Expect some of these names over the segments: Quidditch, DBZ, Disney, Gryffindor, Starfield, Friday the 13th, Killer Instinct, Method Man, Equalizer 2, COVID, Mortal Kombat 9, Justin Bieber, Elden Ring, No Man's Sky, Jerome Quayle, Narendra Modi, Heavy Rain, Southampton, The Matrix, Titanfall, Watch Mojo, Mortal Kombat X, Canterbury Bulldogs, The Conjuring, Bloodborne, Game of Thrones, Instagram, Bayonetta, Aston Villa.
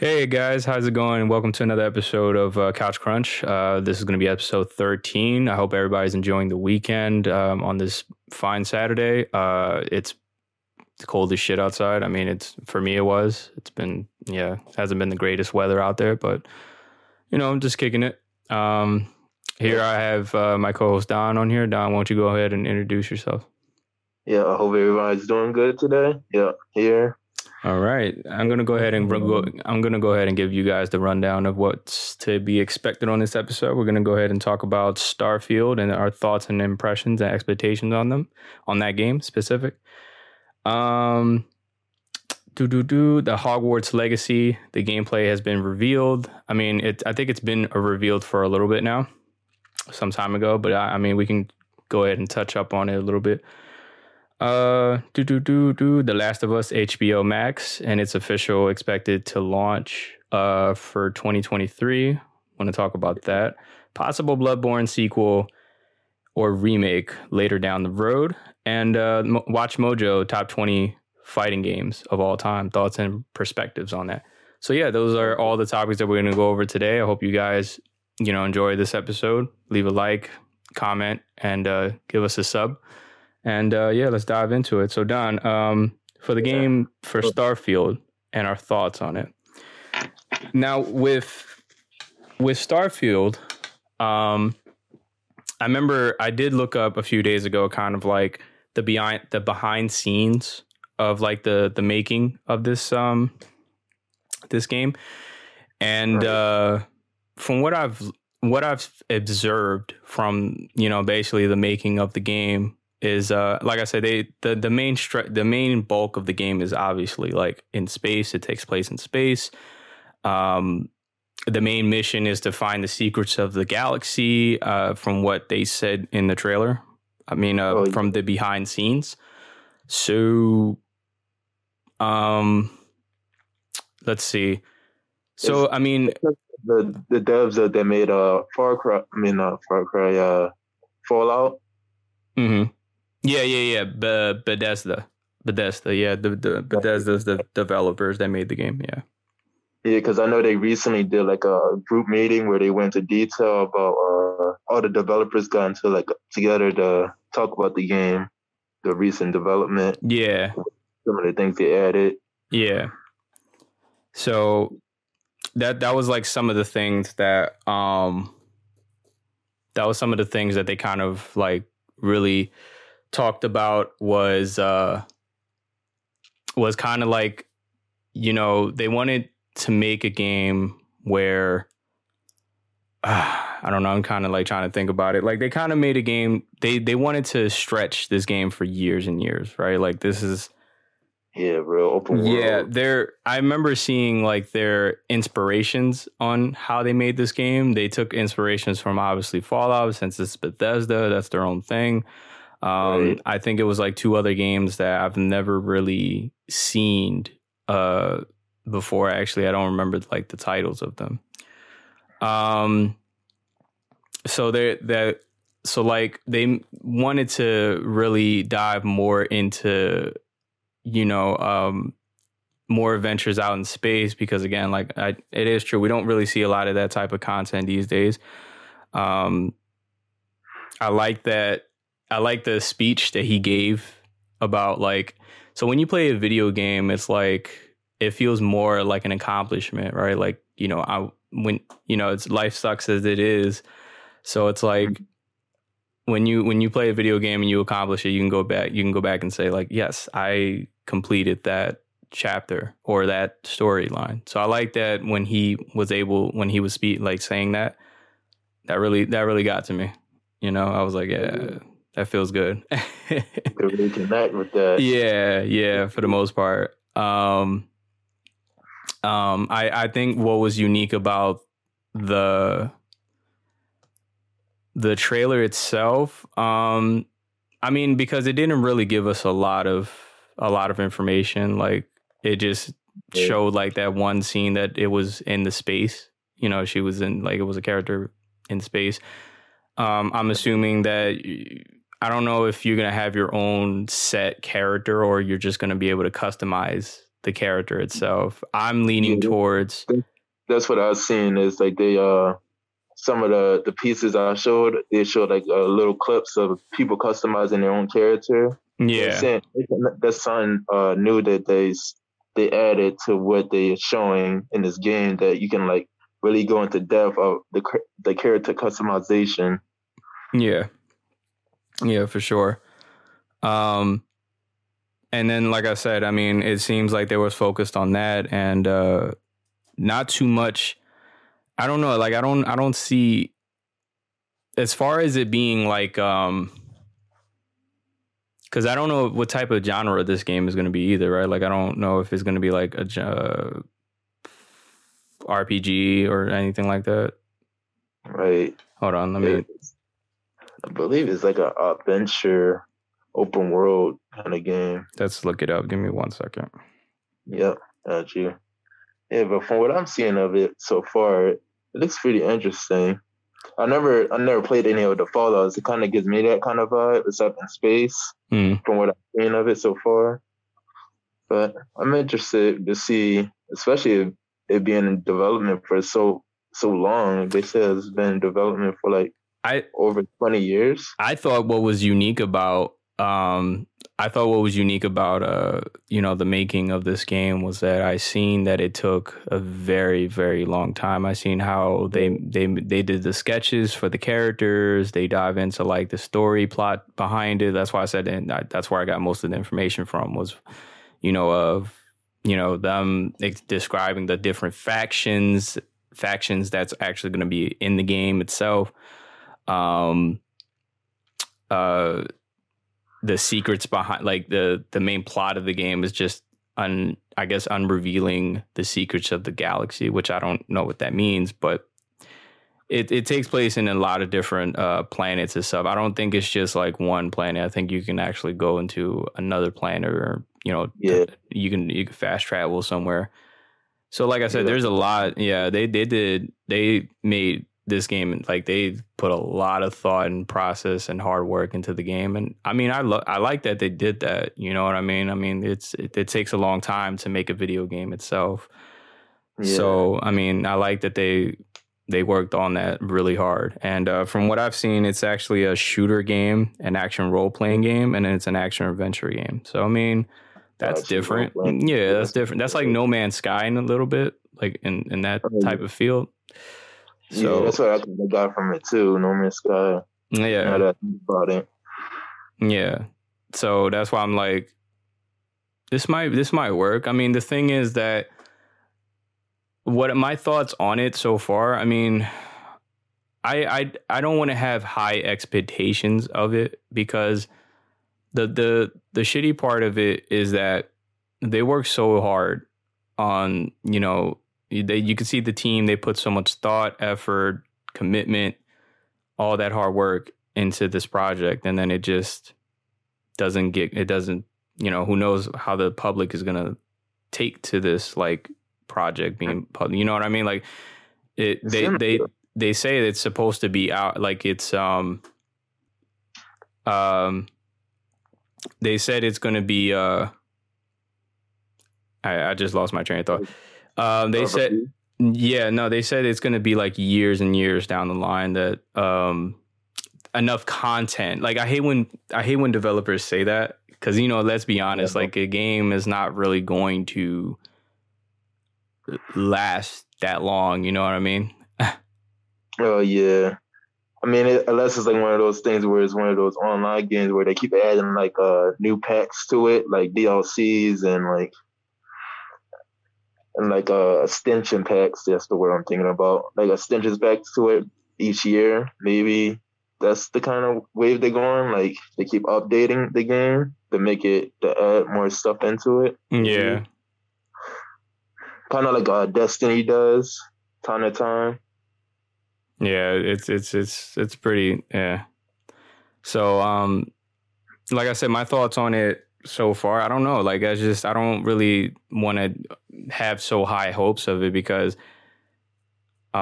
Hey guys, how's it going? Welcome to another episode of Couch Crunch. This is going to be episode 13. I hope everybody's enjoying the weekend on this fine Saturday. It's cold as shit outside. I mean, hasn't been the greatest weather out there, but you know, I'm just kicking it. Here I have my co-host Don on here. Don, won't you go ahead and introduce yourself? Yeah, I hope everybody's doing good today. Yeah, here. All right, I'm gonna go ahead and give you guys the rundown of what's to be expected on this episode. We're gonna go ahead and talk about Starfield and our thoughts and impressions and expectations on that game specific. The Hogwarts Legacy, the gameplay has been revealed. I mean, I think it's been revealed for a little bit now, some time ago, but I mean, we can go ahead and touch up on it a little bit. The Last of Us HBO Max, and it's official, expected to launch for 2023. Want to talk about that possible Bloodborne sequel or remake later down the road, and Watch Mojo top 20 fighting games of all time, thoughts and perspectives on that. So yeah, those are all the topics that we're going to go over today. I hope you guys, you know, enjoy this episode. Leave a like, comment, and give us a sub. And let's dive into it. So Don, for the game for Starfield and our thoughts on it. Now with Starfield, I remember I did look up a few days ago, kind of like the behind scenes of like the making of this game, and from what I've observed from, you know, basically the making of the game is like I said, the main bulk of the game is obviously like in space. It takes place in space. The main mission is to find the secrets of the galaxy, from what they said in the trailer. I mean, from the behind scenes. So, let's see. So, I mean, the devs that made Fallout. Mm-hmm. Yeah. Bethesda. Yeah, the Bethesda's the developers that made the game. Yeah. Yeah, because I know they recently did like a group meeting where they went to detail about all the developers got into together to talk about the game, the recent development. Yeah. Some of the things they added. Yeah. So that was like some of the things that they kind of like really talked about was kind of like, you know, they wanted to make a game where I don't know, I'm kind of like trying to think about it. Like they kind of made a game, they wanted to stretch this game for years and years, right? Like this is real open world. Yeah, I remember seeing like their inspirations on how they made this game. They took inspirations from obviously Fallout, since it's Bethesda, that's their own thing. Right. I think it was like two other games that I've never really seen before. Actually, I don't remember like the titles of them. So they wanted to really dive more into, you know, more adventures out in space, because again, like it is true, we don't really see a lot of that type of content these days. I like the speech that he gave about like, so when you play a video game, it's like it feels more like an accomplishment, right? Like, you know, it's life sucks as it is, so it's like when you play a video game and you accomplish it, you can go back and say like, yes, I completed that chapter or that storyline. So I like that when he was saying that really got to me, you know. I was like, yeah, that feels good. Really connect with that. Yeah, for the most part. I think what was unique about the trailer itself, I mean, because it didn't really give us a lot of information. Like it just showed like that one scene that it was in the space, you know, she was in like, it was a character in space. I'm assuming that, I don't know if you're going to have your own set character or you're just going to be able to customize the character itself. I'm leaning towards. That's what I've seen is like they some of the pieces I showed, they showed like little clips of people customizing their own character. Yeah, that's something new that they added to what they're showing in this game, that you can like really go into depth of the character customization. Yeah. Yeah, for sure. And then, like I said, I mean, it seems like they was focused on that and not too much. I don't know. Like, I don't see as far as it being like, because I don't know what type of genre this game is going to be either, right? Like, I don't know if it's going to be like a RPG or anything like that. Right. Hold on. Let me. I believe it's like an adventure, open world kind of game. Let's look it up. Give me 1 second. Yep, got you. Yeah, but from what I'm seeing of it so far, it looks pretty interesting. I never played any of the Fallouts. It kind of gives me that kind of vibe. It's up in space from what I'm seeing of it so far. But I'm interested to see, especially if it being in development for so long. They said it's been in development for like over 20 years. I thought what was unique about the making of this game was that I seen that it took a very, very long time. I seen how they did the sketches for the characters. They dive into like the story plot behind it. That's why I said, and that's where I got most of the information from was, them describing the different factions that's actually going to be in the game itself. The secrets behind, like the main plot of the game is just unrevealing the secrets of the galaxy, which I don't know what that means, but it takes place in a lot of different planets and stuff. I don't think it's just like one planet. I think you can actually go into another planet, or you can fast travel somewhere. So like I said, there's a lot. Yeah, they made this game, like they put a lot of thought and process and hard work into the game, and I mean I like that they did that, you know what I mean? I mean it takes a long time to make a video game itself. Yeah. So I mean I like that they worked on that really hard, and from what I've seen, it's actually a shooter game, an action role-playing game, and then it's an action adventure game. So I mean that's different. Yeah, that's different. That's like No Man's Sky in a little bit, like in that type of field. So yeah, that's what I think I got from it too. No Man's Sky. Yeah. That about it. Yeah. So that's why I'm like, this might work. I mean, the thing is that what my thoughts on it so far. I mean, I don't want to have high expectations of it, because the shitty part of it is that they work so hard on, you can see the team, they put so much thought, effort, commitment, all that hard work into this project, and then it just doesn't, who knows how the public is gonna take to this like project being public. You know what I mean? Like they say it's supposed to be out, like it's they said it's gonna be I just lost my train of thought. They said it's going to be like years and years down the line that enough content. Like I hate when developers say that, because let's be honest, like a game is not really going to last that long. You know what I mean? Oh yeah, I mean unless it's like one of those things where it's one of those online games where they keep adding like new packs to it, like DLCs and like. And like extension packs, that's the word I'm thinking about. Like extensions packs to it each year, maybe that's the kind of wave they're going. Like they keep updating the game to make it, to add more stuff into it. Yeah. Kind of like Destiny does, time to time. Yeah, it's pretty. Yeah. So like I said, my thoughts on it so far, I don't know. Like I don't really want to have so high hopes of it, because it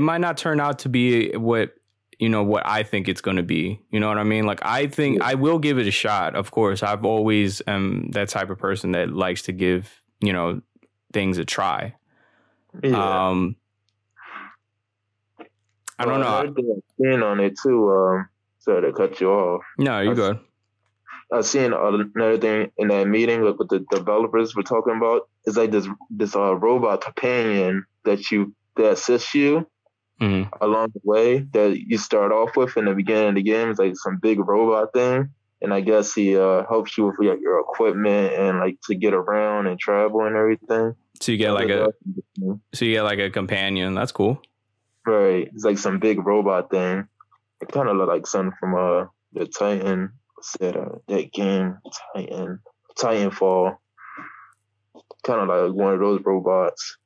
might not turn out to be what you know, what I think it's going to be. You know what I mean? Like, I think I will give it a shot. Of course, I've always that type of person that likes to give, you know, things a try. Yeah. I don't know. I've seen on it too. Sorry to cut you off. No, you're good. I've seen another thing in that meeting, like what the developers were talking about. It's like this robot companion that assists you along the way that you start off with in the beginning of the game. It's like some big robot thing, and I guess he helps you with like your equipment and like to get around and travel and everything. So you get like a companion. That's cool. Right, it's like some big robot thing. It kind of looked like something from the Titan. That game Titanfall, kind of like one of those robots.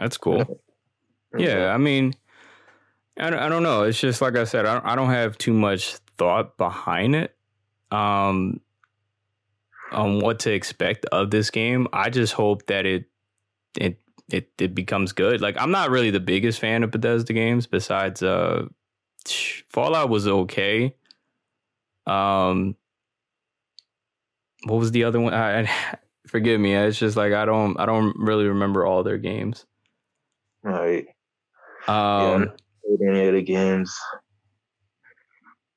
That's cool. Yeah, I mean, I don't know. It's just like I said, I don't have too much thought behind it, on what to expect of this game. I just hope that it becomes good. Like, I'm not really the biggest fan of Bethesda games. Besides, Fallout was okay. What was the other one? Forgive me. It's just like I don't really remember all their games. Right. Yeah, I don't play any of the games,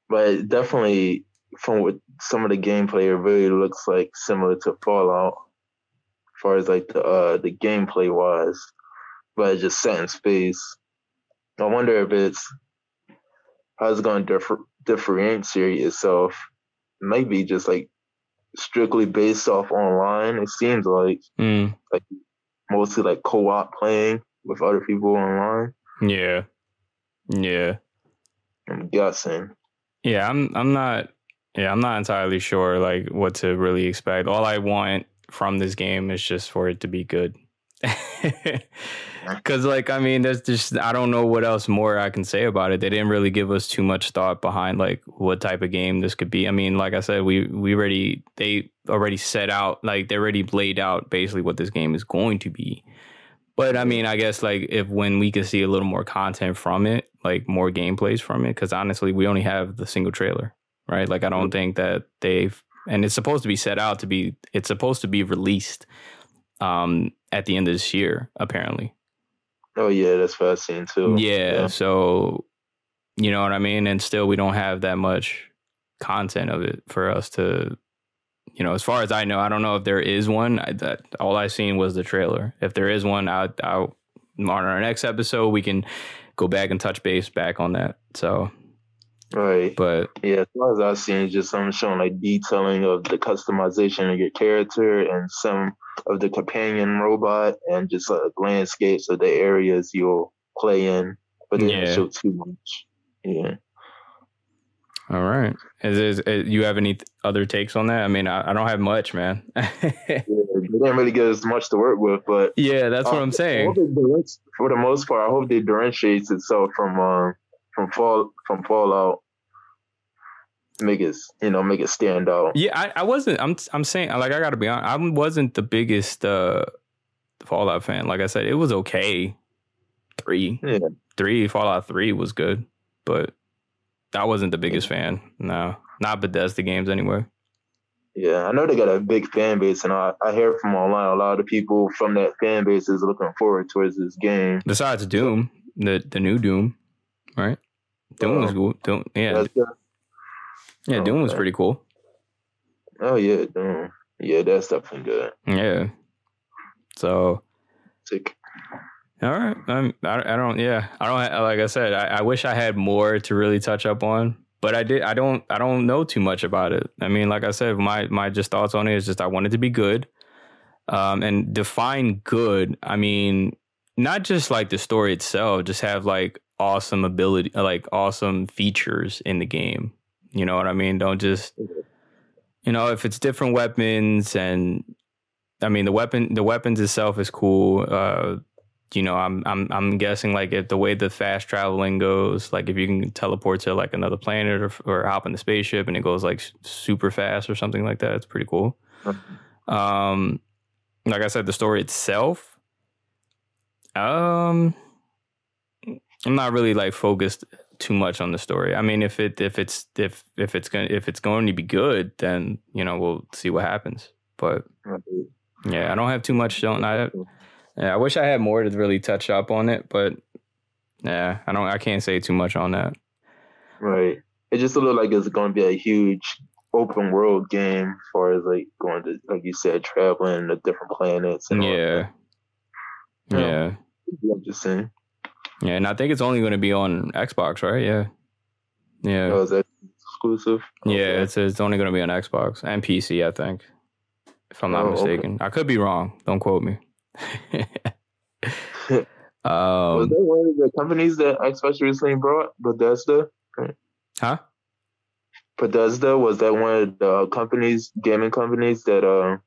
but definitely from what some of the gameplay, it really looks like similar to Fallout, as far as like the gameplay wise, but it's just set in space. I wonder if how's it going to differentiate itself. It might be just like strictly based off online. It seems like mostly like co-op playing with other people online. Yeah. I'm guessing. Yeah, I'm not entirely sure like what to really expect. All I want from this game is just for it to be good. Because like, I mean, there's just, I don't know what else more I can say about it. They didn't really give us too much thought behind like what type of game this could be. I mean, like I said, they already set out, like they already laid out basically what this game is going to be. But I mean, I guess like when we can see a little more content from it, like more gameplays from it, because honestly, we only have the single trailer, right? Like, I don't think that and it's supposed to be it's supposed to be released at the end of this year, apparently. Oh yeah, that's what I've seen too. Yeah, so you know what I mean? And still we don't have that much content of it for us to, you know, as far as I know. I don't know if there is one. All I seen was the trailer. If there is one, I'll on our next episode we can go back and touch base back on that. So right. But yeah, as far as I've seen, just some showing like detailing of the customization of your character and some of the companion robot and just landscapes of the areas you'll play in, but they don't show too much. Yeah. All right. Is you have any other takes on that? I mean, I don't have much, man. They didn't really give us much to work with, but yeah, that's what I'm saying. For the most part, I hope it differentiates itself from Fallout. Make it stand out. Yeah, I wasn't. I'm saying, like, I gotta be honest. I wasn't the biggest Fallout fan. Like I said, it was okay. Fallout 3 was good, but I wasn't the biggest fan. No, not Bethesda games anyway. Yeah, I know they got a big fan base, and I hear from online a lot of people from that fan base is looking forward towards this game. Besides Doom, the new Doom, right? Doom was cool. Doom, yeah. Yeah, Doom was pretty cool. Oh, yeah, Doom. Yeah, that's definitely good. Yeah. So. Sick. All right. I don't, like I said, I wish I had more to really touch up on, but I don't know too much about it. I mean, like I said, my just thoughts on it is just, I want it to be good. And define good. I mean, not just like the story itself, just have like awesome ability, like awesome features in the game. You know what I mean? Don't just, you know, if it's different weapons, and I mean the weapons itself is cool. You know, I'm guessing like if the way the fast traveling goes, like if you can teleport to like another planet or hop in the spaceship and it goes like super fast or something like that, it's pretty cool. Like I said, the story itself, I'm not really like focused too much on the story. I mean, if it's going to be good, then we'll see what happens. But yeah, I don't have too much. I wish I had more to really touch up on it, but yeah, I can't say too much on that. Right. It just looks like it's going to be a huge open world game, as far as like going to, like you said, traveling to different planets. And interesting. Yeah, and I think it's only going to be on Xbox, right? Yeah. Oh, is that exclusive? Okay. Yeah, it's only going to be on Xbox and PC, I think, if I'm not mistaken. Okay. I could be wrong. Don't quote me. Was that one of the companies that Xbox recently brought? Bethesda? Huh? Bethesda, was that one of the gaming companies that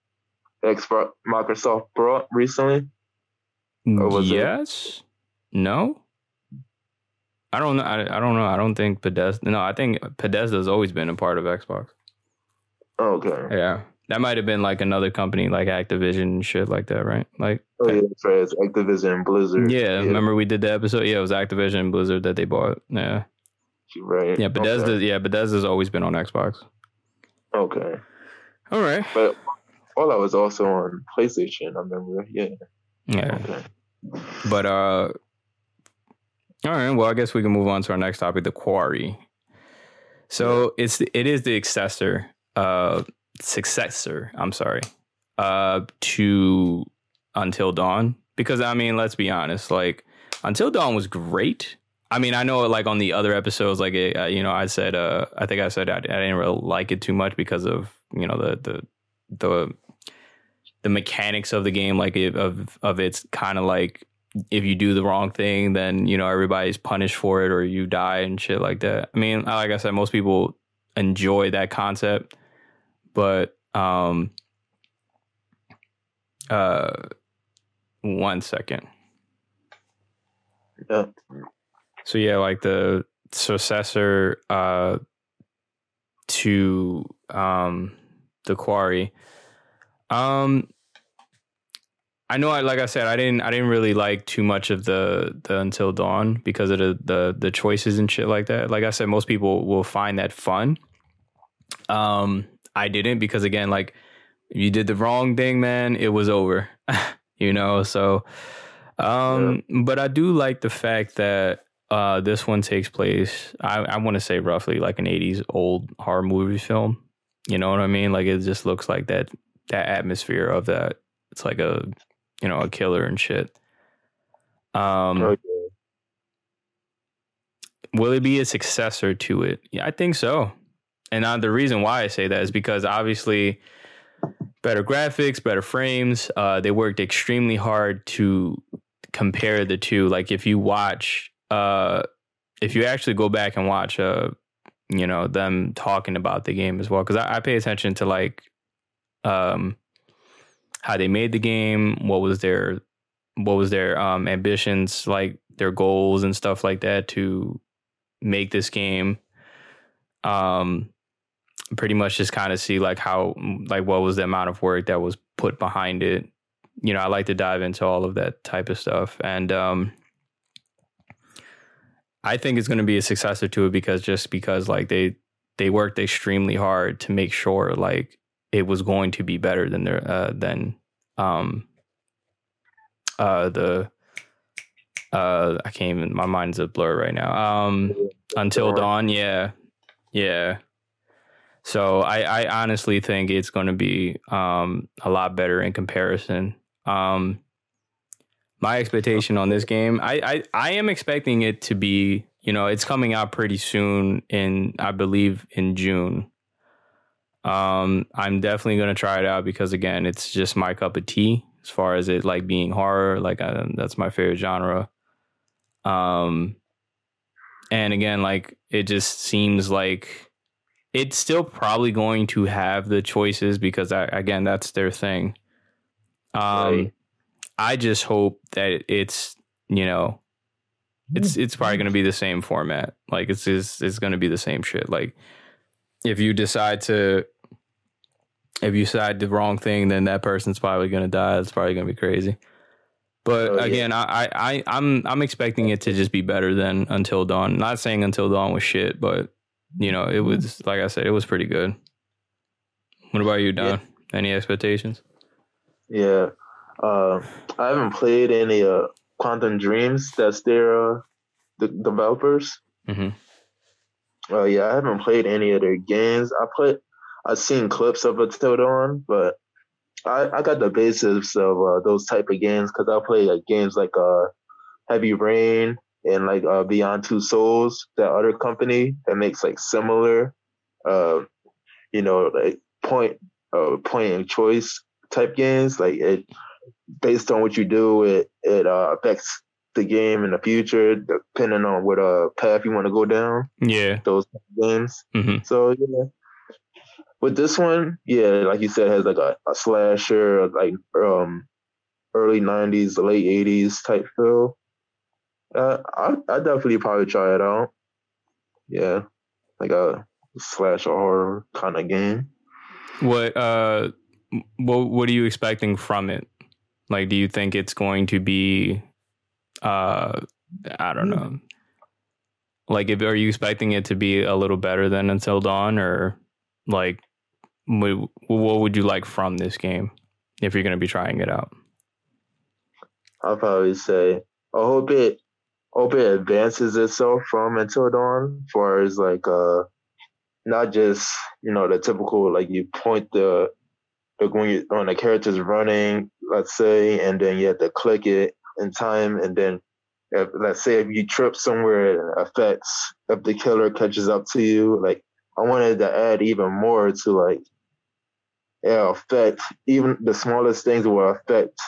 Microsoft brought recently? Or was yes. It? No, I don't know. I don't know. I don't think Bethesda. No, I think Bethesda's always been a part of Xbox. Okay. Yeah, that might have been like another company, like Activision and shit like that, right? Like, oh yeah, that's right. It's Activision and Blizzard. Yeah, remember we did the episode? Yeah, it was Activision and Blizzard that they bought. Yeah, right. Yeah, Bethesda. Okay. Yeah, Bethesda's always been on Xbox. Okay. All right. But Fallout was also on PlayStation. I remember. Yeah. Okay. But all right, well, I guess we can move on to our next topic, The Quarry. So it is the successor to Until Dawn. Because, I mean, let's be honest, like, Until Dawn was great. I mean, I know, like, on the other episodes, like, I didn't really like it too much because of, the mechanics of the game, like, of it's kind of like, if you do the wrong thing, then, everybody's punished for it or you die and shit like that. I mean, like I said, most people enjoy that concept, but one second. Yeah. So, yeah, like the successor to The Quarry. I know, like I said, I didn't really like too much of the Until Dawn because of the choices and shit like that. Like I said, most people will find that fun. I didn't, because again, like, you did the wrong thing, man, it was over. So, but I do like the fact that this one takes place, I want to say roughly like an 80s old horror movie film. You know what I mean? Like, it just looks like that atmosphere of that. It's like a killer and shit. Okay. Will it be a successor to it? Yeah, I think so. And the reason why I say that is because obviously better graphics, better frames. They worked extremely hard to compare the two. Like, if you watch, if you actually go back and watch, them talking about the game as well. Because I pay attention to like, how they made the game, what was their ambitions, like their goals and stuff like that to make this game. Pretty much just kind of see like how, like, what was the amount of work that was put behind it. I like to dive into all of that type of stuff, and I think it's going to be a successor to it because like they worked extremely hard to make sure like it was going to be better than I can't even, my mind's a blur right now. Until Dawn. Yeah. So I honestly think it's going to be a lot better in comparison. My expectation on this game, I am expecting it to be, it's coming out pretty soon, I believe in June. I'm definitely gonna try it out because again, it's just my cup of tea as far as it like being horror. Like that's my favorite genre. And again, like it just seems like it's still probably going to have the choices because again, that's their thing. Right. I just hope that it's it's probably gonna be the same format. Like it's gonna be the same shit. Like, if you decide the wrong thing, then that person's probably going to die. It's probably going to be crazy. But again, yeah. I'm expecting it to just be better than Until Dawn. Not saying Until Dawn was shit, but you know, it was, like I said, it was pretty good. What about you, Don? Yeah. Any expectations? Yeah. I haven't played any Quantum Dreams. That's their the developers. Mm-hmm. Yeah, I haven't played any of their games. I've seen clips of Until Dawn, but I got the basics of those type of games because I play like games like Heavy Rain and like Beyond Two Souls, that other company that makes like similar, you know, like point and choice type games. Like it, based on what you do, it affects the game in the future depending on what path you want to go down. Yeah, those type of games. Mm-hmm. So yeah. With this one, yeah, like you said, it has like a slasher, like early 90s, late 80s type feel. I definitely probably try it out. Yeah, like a slasher horror kind of game. What are you expecting from it? Like, do you think it's going to be, I don't know. Like, are you expecting it to be a little better than Until Dawn, or like, what would you like from this game if you're going to be trying it out? I'll probably say I hope it advances itself from Until Dawn, as far as like not just, you know, the typical like you point when the character's running, let's say, and then you have to click it in time, and then let's say if you trip somewhere, it affects if the killer catches up to you. Like, I wanted to add even more to like, yeah, affect even the smallest things will affect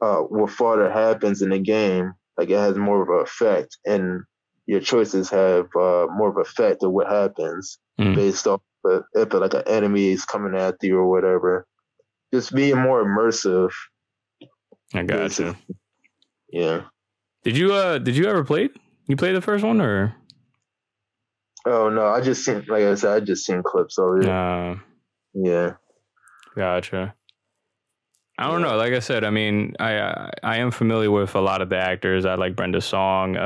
what further happens in the game. Like, it has more of an effect, and your choices have more of an effect of what happens based off of if like an enemy is coming at you or whatever. Just being more immersive. I got you. Yeah. Did you ever play it? You played the first one, or? Oh no! I just seen clips of it. Yeah, gotcha. I don't know. Like I said, I mean, I am familiar with a lot of the actors. I like Brenda Song.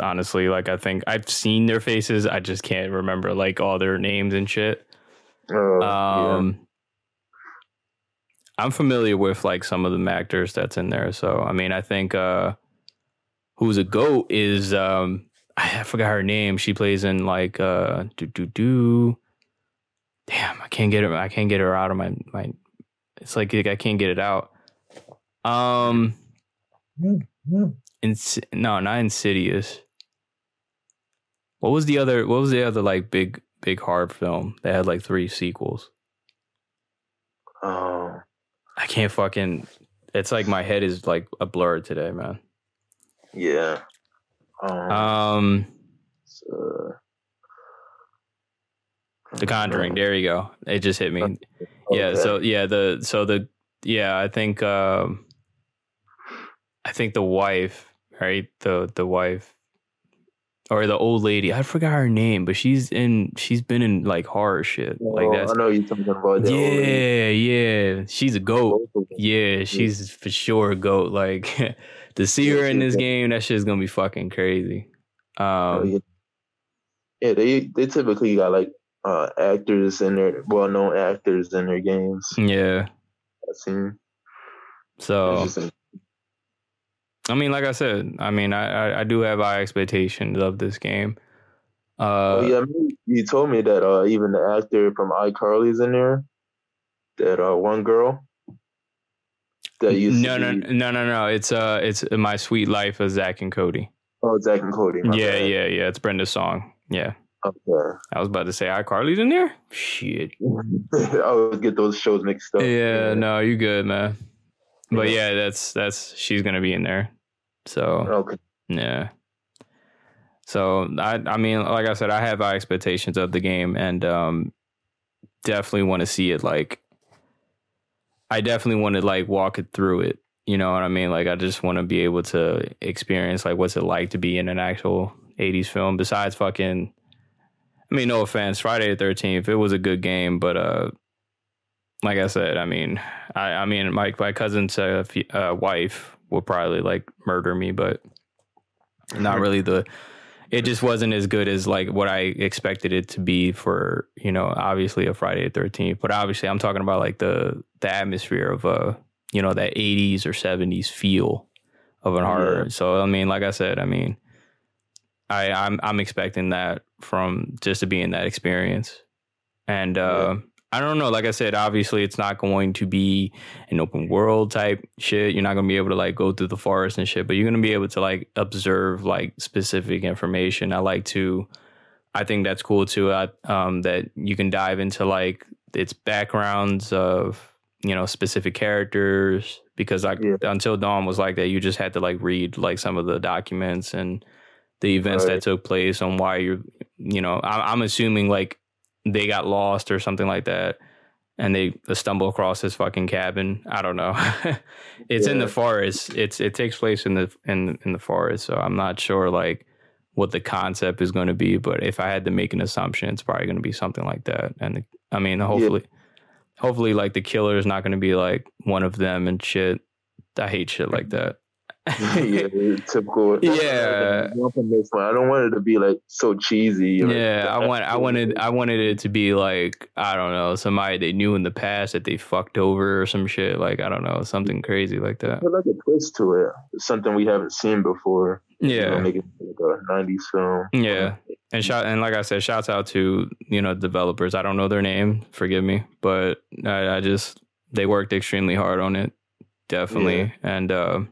Honestly, like I think I've seen their faces. I just can't remember like all their names and shit. Yeah. I'm familiar with like some of the actors that's in there. So I mean, I think who's a goat is. I forgot her name. She plays in like Damn, I can't get her out of my. It's like I can't get it out. No, not Insidious. What was the other like big hard film that had like three sequels? Oh, I can't fucking. It's like my head is like a blur today, man. Yeah. The Conjuring. There you go. It just hit me. Yeah. Okay. I think the wife, right? The wife or the old lady. I forgot her name, but she's been in like horror shit. Oh, like that's. I know you're talking about. Yeah. She's a goat. Yeah, she's for sure a goat. Like. To see her in this game, that shit's gonna be fucking crazy. Yeah, they typically got like actors in their well-known actors in their games. Yeah, I've seen. So, I mean, like I said, I mean, I do have high expectations of this game. I mean, you told me that even the actor from iCarly's in there. That one girl. No. It's My Sweet Life of Zack and Cody. Oh, Zack and Cody. Yeah. It's Brenda's song. Yeah. Okay. I was about to say iCarly's in there. Shit. I always get those shows mixed up. Yeah. No, you good, man. But yeah, that's she's gonna be in there. So. Okay. Yeah. So I mean, like I said, I have high expectations of the game, and definitely want to see it like. I definitely want to like walk it through it. You know what I mean? Like, I just want to be able to experience like what's it like to be in an actual 80s film besides fucking, I mean, no offense, Friday the 13th. It was a good game, but like I said, I mean, my cousin's wife will probably like murder me, but not really the, it just wasn't as good as like what I expected it to be for, you know, obviously a Friday the 13th, but obviously I'm talking about like the atmosphere of, you know, that 80s or 70s feel of an horror. Yeah. So, I mean, like I said, I mean, I'm expecting that from just to be in that experience. And yeah. I don't know. Like I said, obviously, it's not going to be an open world type shit. You're not going to be able to like go through the forest and shit, but you're going to be able to like observe like specific information. I think that's cool too. That you can dive into like its backgrounds of, you know, specific characters, because like Until Dawn was like that. You just had to like read like some of the documents and the events that took place on why you're, you know, I'm assuming like they got lost or something like that, and they stumble across this fucking cabin. I don't know. It's in the forest. It takes place in the forest. So I'm not sure like what the concept is going to be, but if I had to make an assumption, it's probably going to be something like that. And I mean, hopefully like the killer is not going to be like one of them and shit. I hate shit like that. Typical. Yeah, I don't want it to be like so cheesy. Like, yeah, I wanted it to be like, I don't know, somebody they knew in the past that they fucked over or some shit. Like, I don't know, something crazy like that. But like a twist to it, something we haven't seen before. Yeah, you know, make it like a 90s film. Yeah, and like I said, shouts out to, you know, developers. I don't know their name, forgive me, but they worked extremely hard on it, definitely, and.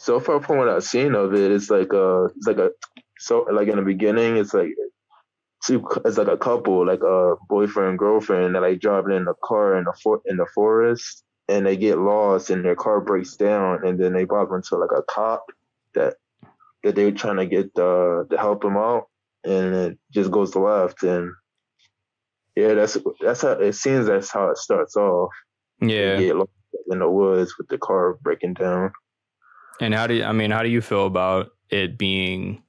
So far from what I've seen of it, it's like in the beginning, it's like a couple, like a boyfriend and girlfriend, that like driving in a car in the forest, and they get lost and their car breaks down, and then they bump into like a cop that they're trying to get to help them out, and it just goes left, and yeah, that's how it seems. That's how it starts off. Yeah, they get lost in the woods with the car breaking down. And how do you feel about it being?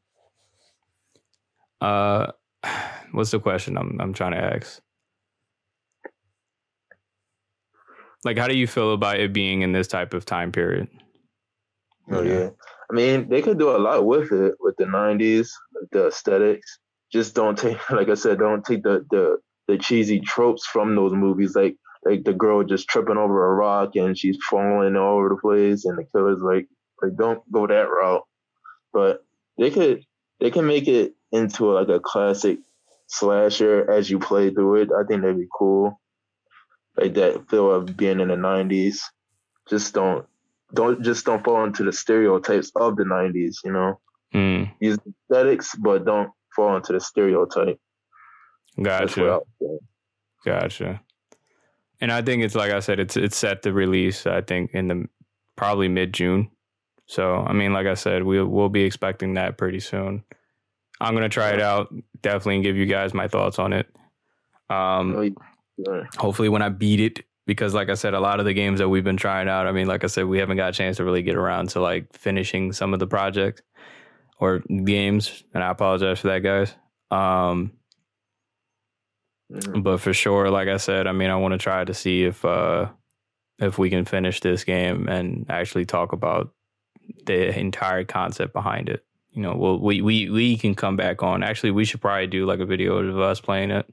What's the question I'm trying to ask? Like, how do you feel about it being in this type of time period? Oh yeah, I mean, they could do a lot with it, with the '90s, the aesthetics. Just don't take, like I said, don't take the cheesy tropes from those movies, like the girl just tripping over a rock and she's falling all over the place, and the killer's like. Like, don't go that route, but they can make it into like a classic slasher as you play through it. I think that'd be cool, like that feel of being in the '90s. Just don't fall into the stereotypes of the '90s. You know, use aesthetics, but don't fall into the stereotype. Gotcha. And I think it's like I said, it's set to release. I think in the probably mid-June. So, I mean, like I said, we'll be expecting that pretty soon. I'm going to try it out, definitely, and give you guys my thoughts on it. Hopefully when I beat it, because like I said, a lot of the games that we've been trying out, I mean, like I said, we haven't got a chance to really get around to like finishing some of the projects or games. And I apologize for that, guys. But for sure, like I said, I mean, I want to try to see if we can finish this game and actually talk about the entire concept behind it. You know, well, we can come back on. Actually, we should probably do like a video of us playing it.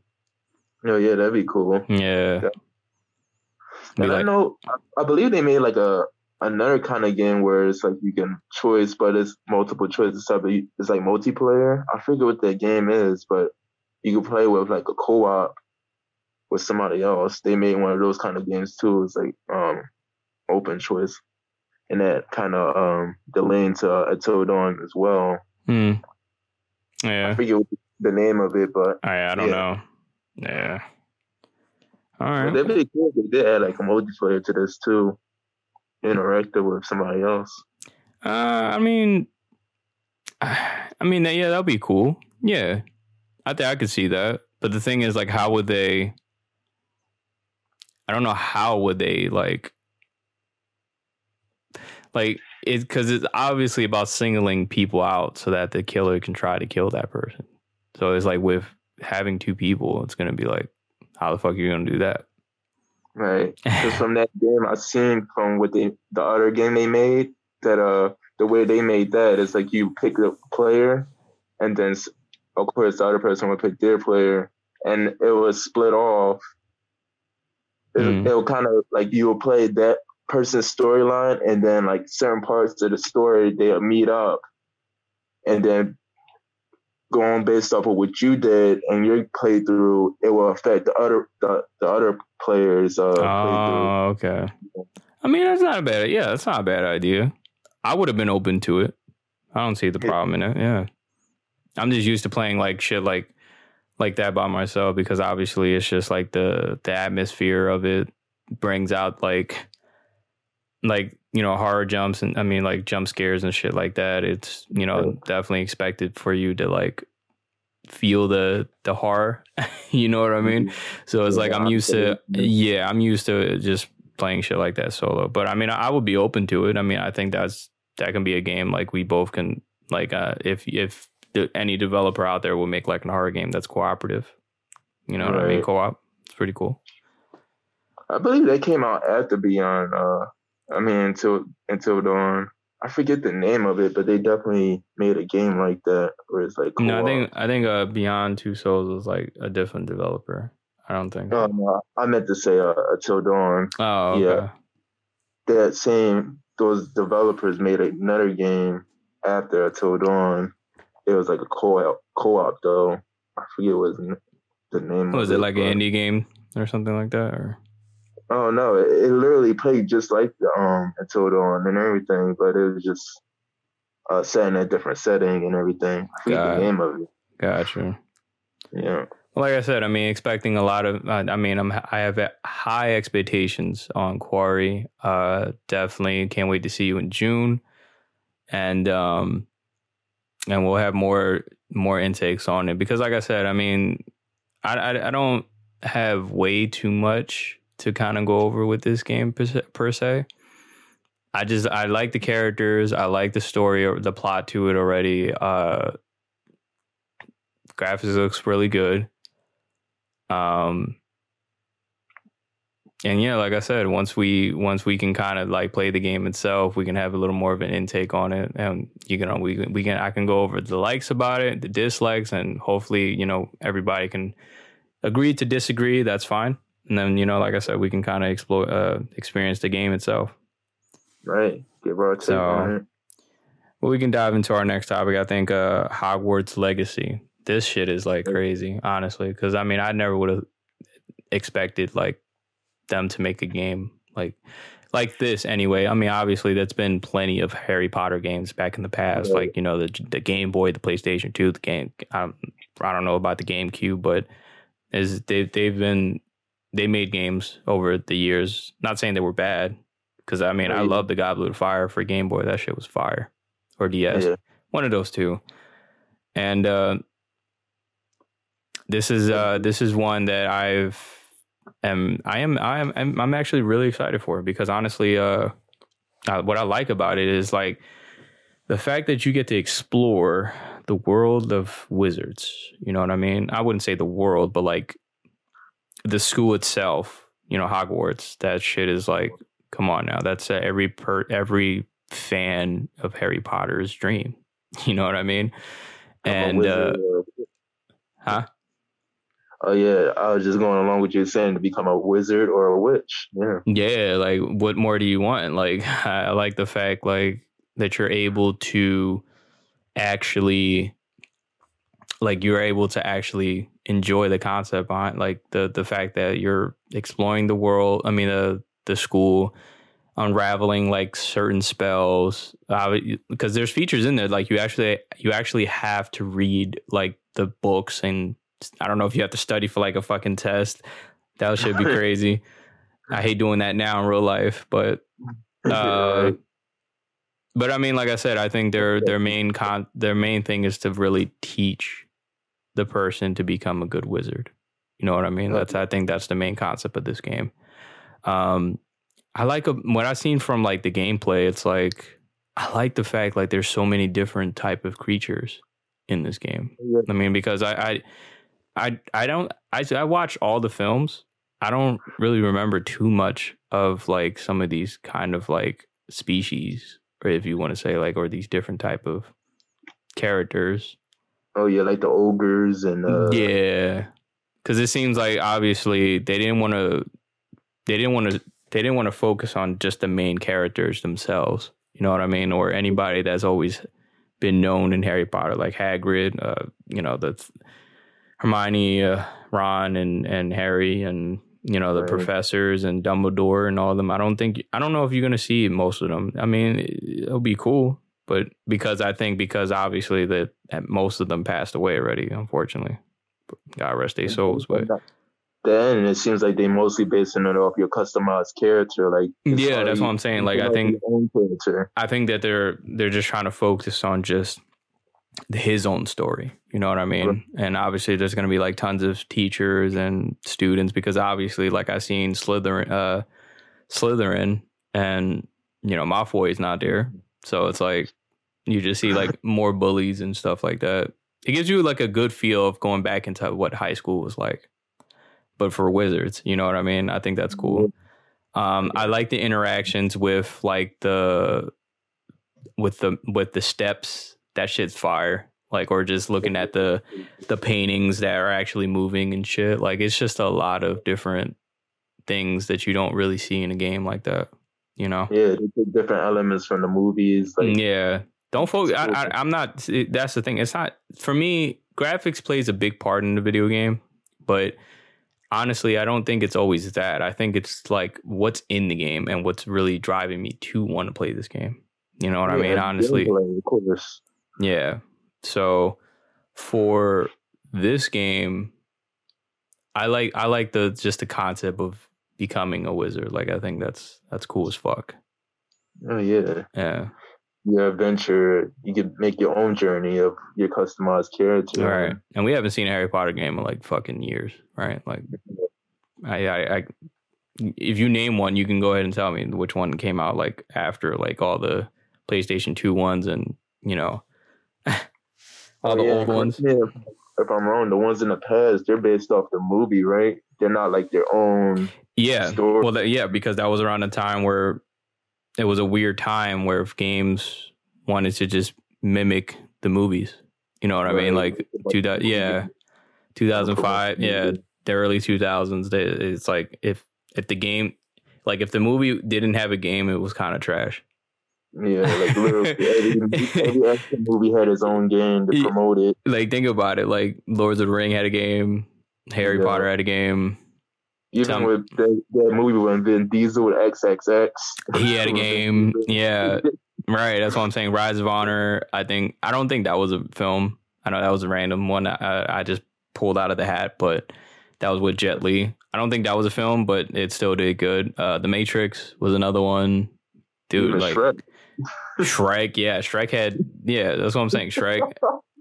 Oh yeah, that'd be cool. Yeah. And like, I believe they made like another kind of game where it's like you can choice, but it's multiple choice stuff. It's like multiplayer. I forget what that game is, but you can play with like a co-op with somebody else. They made one of those kind of games too. It's like open choice. And that kind of delayed into Until Dawn as well. Yeah. I forget the name of it, but... I don't know. Yeah. All right. That'd be cool if they add like a multiplayer to this too. Interactive with somebody else. I mean, yeah, that'd be cool. Yeah. I think I could see that. But the thing is, like, how would they... I don't know how would they, like... Like, because it's obviously about singling people out so that the killer can try to kill that person. So it's like with having two people, it's going to be like, how the fuck are you going to do that? Right. Because from that game, I've seen from what the other game they made, that the way they made that is like you pick the player, and then of course the other person would pick their player, and it was split off. It'll kind of like you will play that person's storyline, and then like certain parts of the story they'll meet up, and then go on based off of what you did and your playthrough. It will affect the other players. Oh, okay. I mean, that's not a bad idea. I would have been open to it. I don't see the problem in it. Yeah, I'm just used to playing like shit like that by myself, because obviously it's just like the atmosphere of it brings out like you know, horror jumps and I mean like jump scares and shit like that. It's, you know, definitely expected for you to like feel the horror. You know what I mean? So it's like I'm used to just playing shit like that solo. But I mean, I would be open to it. I mean, I think that can be a game like we both can like if any developer out there will make like an horror game that's cooperative. You know what I mean? Co-op. It's pretty cool. I believe they came out after Beyond. Until Dawn. I forget the name of it, but they definitely made a game like that where it's like co-op. No, I think Beyond Two Souls was like a different developer. I don't think. I meant to say Until Dawn. Oh, okay. Yeah. Those developers made another game after Until Dawn. It was like a co-op though. I forget what the name was. Was it like an indie game or something like that? Or oh no, it literally played just like the Until Dawn and everything, but it was just set in a different setting and everything. I forget the name of it. Gotcha. Yeah. Well, like I said, I mean, expecting a lot of. I have high expectations on Quarry. Definitely can't wait to see you in June, and we'll have more intakes on it, because like I said, I mean, I don't have way too much to kind of go over with this game per se. I like the characters, I like the story or the plot to it already. Graphics looks really good. And yeah, like I said, once we can kind of like play the game itself, we can have a little more of an intake on it, and I can go over the likes about it, the dislikes, and hopefully, you know, everybody can agree to disagree. That's fine, and then, you know, like I said, we can kind of experience the game itself. Right. Give our take on it. Well, we can dive into our next topic. I think Hogwarts Legacy. This shit is like crazy, honestly, because I mean, I never would have expected like them to make a game like this anyway. I mean, obviously that's been plenty of Harry Potter games back in the past, right. Like, you know, the Game Boy, the PlayStation 2, the game, I don't know about the GameCube, but is they made games over the years. Not saying they were bad, because I mean, right. I love the Goblet of Fire for Game Boy. That shit was fire, or DS, yeah. One of those two. And this is one that I'm actually really excited for, because honestly, what I like about it is like the fact that you get to explore the world of wizards. You know what I mean? I wouldn't say the world, but like the school itself. You know, Hogwarts. That shit is like, come on now. That's every fan of Harry Potter's dream. You know what I mean? And huh? Oh yeah, I was just going along with you saying to become a wizard or a witch. Yeah. Like, what more do you want? Like, I like the fact like that you're able to actually enjoy the concept behind like the fact that you're exploring the world. I mean, the school, unraveling like certain spells, because there's features in there like you actually have to read like the books, and I don't know if you have to study for like a fucking test. That should be crazy. I hate doing that now in real life, but I mean, like I said, I think their main thing is to really teach the person to become a good wizard. You know what I mean? I think that's the main concept of this game. I like what I've seen from like the gameplay. It's like, I like the fact like there's so many different type of creatures in this game. Yeah. I mean, because I watch all the films. I don't really remember too much of like some of these kind of like species or if you want to say like, or these different type of characters. Oh yeah, like the ogres and yeah, because it seems like obviously they didn't want to focus on just the main characters themselves. You know what I mean? Or anybody that's always been known in Harry Potter, like Hagrid. You know, that's Hermione, Ron, and Harry, and you know the right. professors and Dumbledore and all of them. I don't know if you're gonna see most of them. I mean, it'll be cool. But because obviously that most of them passed away already, unfortunately. God rest their souls. But then it seems like they mostly basing it off your customized character. Like yeah, that's what I'm saying. Like I think that they're just trying to focus on just his own story. You know what I mean? Right. And obviously there's gonna be like tons of teachers and students because obviously like I seen Slytherin and you know Malfoy is not there. So it's like you just see like more bullies and stuff like that. It gives you like a good feel of going back into what high school was like, but for wizards, you know what I mean? I think that's cool. I like the interactions with like the steps. That shit's fire. Like, or just looking at the paintings that are actually moving and shit. Like, it's just a lot of different things that you don't really see in a game like that. You know, yeah, they take different elements from the movies. Like, yeah, don't focus. I'm not. That's the thing. It's not for me. Graphics plays a big part in the video game, but honestly, I don't think it's always that. I think it's like what's in the game and what's really driving me to want to play this game. You know what I mean? Honestly, gameplay, of course. Yeah. So for this game, I like the concept of becoming a wizard. Like I think that's cool as fuck. Oh yeah, your adventure, you could make your own journey of your customized character. All right, and we haven't seen a Harry Potter game in like fucking years, right? Like I if you name one, you can go ahead and tell me which one came out like after like all the PlayStation 2 ones and you know old ones. Yeah. If I'm wrong, the ones in the past, they're based off the movie, right? They're not like their own story. Well, because that was around a time where it was a weird time where if games wanted to just mimic the movies. You know what I mean? Like, 2005, the early 2000s. It's like if the game, like if the movie didn't have a game, it was kind of trash. Yeah, like literally every action movie had its own game to promote it. Like, think about it. Like, Lords of the Ring had a game. Harry Potter had a game. Even with that movie when Vin Diesel with XXX. He had a game. Yeah. Right. That's what I'm saying. Rise of Honor. I don't think that was a film. I know that was a random one I just pulled out of the hat, but that was with Jet Li. I don't think that was a film, but it still did good. The Matrix was another one. Dude, even like Shrek. Yeah. Shrek had. Yeah. That's what I'm saying. Shrek.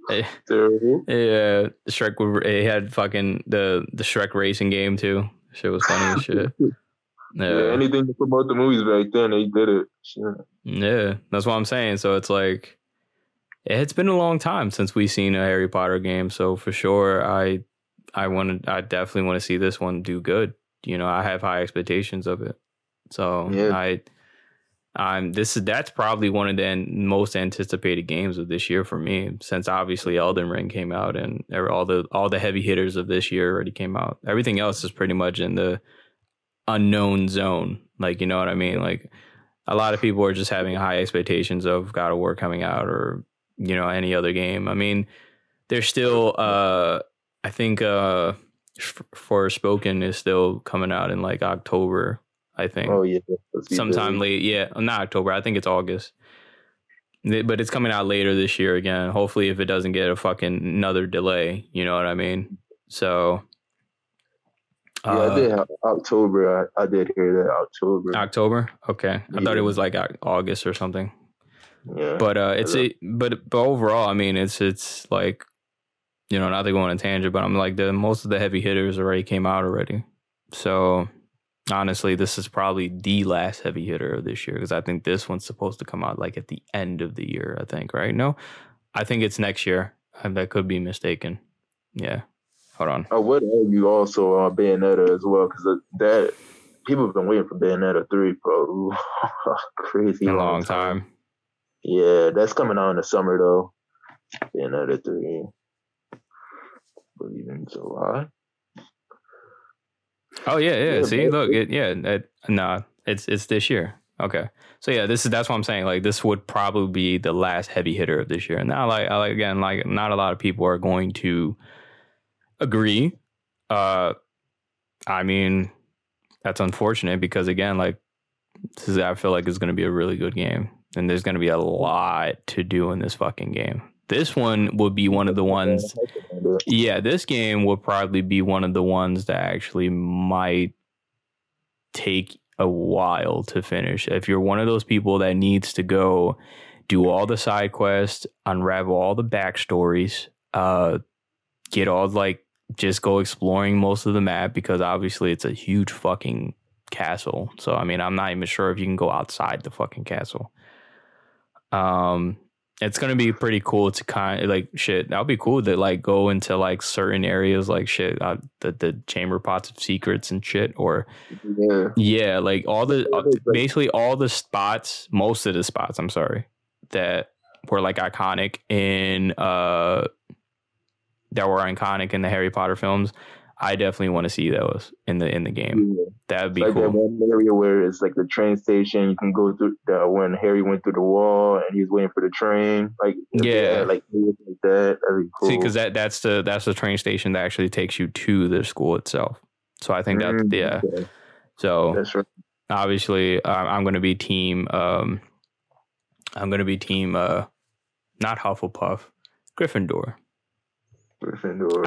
Yeah, Shrek. It had fucking the Shrek racing game too. Shit was funny as shit. Yeah, anything to promote the movies back then, they did it. Sure. Yeah, that's what I'm saying. So it's like it's been a long time since we've seen a Harry Potter game. So for sure, I definitely want to see this one do good. You know, I have high expectations of it. So yeah. That's probably one of the most anticipated games of this year for me, since obviously Elden Ring came out and all the heavy hitters of this year already came out. Everything else is pretty much in the unknown zone. Like, you know what I mean? Like, a lot of people are just having high expectations of God of War coming out or, you know, any other game. I mean, there's still, I think Forspoken is still coming out in like October. I think. Oh yeah. Sometime late. Yeah, not October. I think it's August. But it's coming out later this year again. Hopefully, if it doesn't get a fucking another delay, you know what I mean. So. I did have October. I did hear that October. October. Okay, I thought it was like August or something. Yeah. But but overall, I mean, it's like, you know, not to go on a tangent, but I'm like most of the heavy hitters already came out already, so. Honestly, this is probably the last heavy hitter of this year because I think this one's supposed to come out like at the end of the year, I think, right? No, I think it's next year. That could be mistaken. Yeah. Hold on. I would argue also on Bayonetta as well because that people have been waiting for Bayonetta 3 for a crazy long time. Yeah, that's coming out in the summer though. Bayonetta 3, I believe in July. Oh yeah. See, look, it's this year. Okay, so yeah, that's what I'm saying. Like, this would probably be the last heavy hitter of this year. Now, like not a lot of people are going to agree. I mean, that's unfortunate because again, like, this is, I feel like it's going to be a really good game, and there's going to be a lot to do in this fucking game. This one will be one of the ones. Yeah, this game will probably be one of the ones that actually might take a while to finish. If you're one of those people that needs to go do all the side quests, unravel all the backstories, get all, like, just go exploring most of the map, because obviously it's a huge fucking castle. So, I mean, I'm not even sure if you can go outside the fucking castle. It's going to be pretty cool to kind of like, shit, that'll be cool to like go into like certain areas, like shit, the chamber pots of secrets and shit, or yeah like all the, basically all the spots, most of the spots, I'm sorry, that were like iconic in, that were iconic in the Harry Potter films. I definitely want to see those in the game. Yeah. That'd be like cool. That one area where it's like the train station, you can go through when Harry went through the wall and he was waiting for the train. Like yeah, like that. That'd be cool. See, because that's the train station that actually takes you to the school itself. So I think that yeah. Okay. So that's right. Obviously, I'm going to be team. I'm going to be team. Not Hufflepuff, Gryffindor.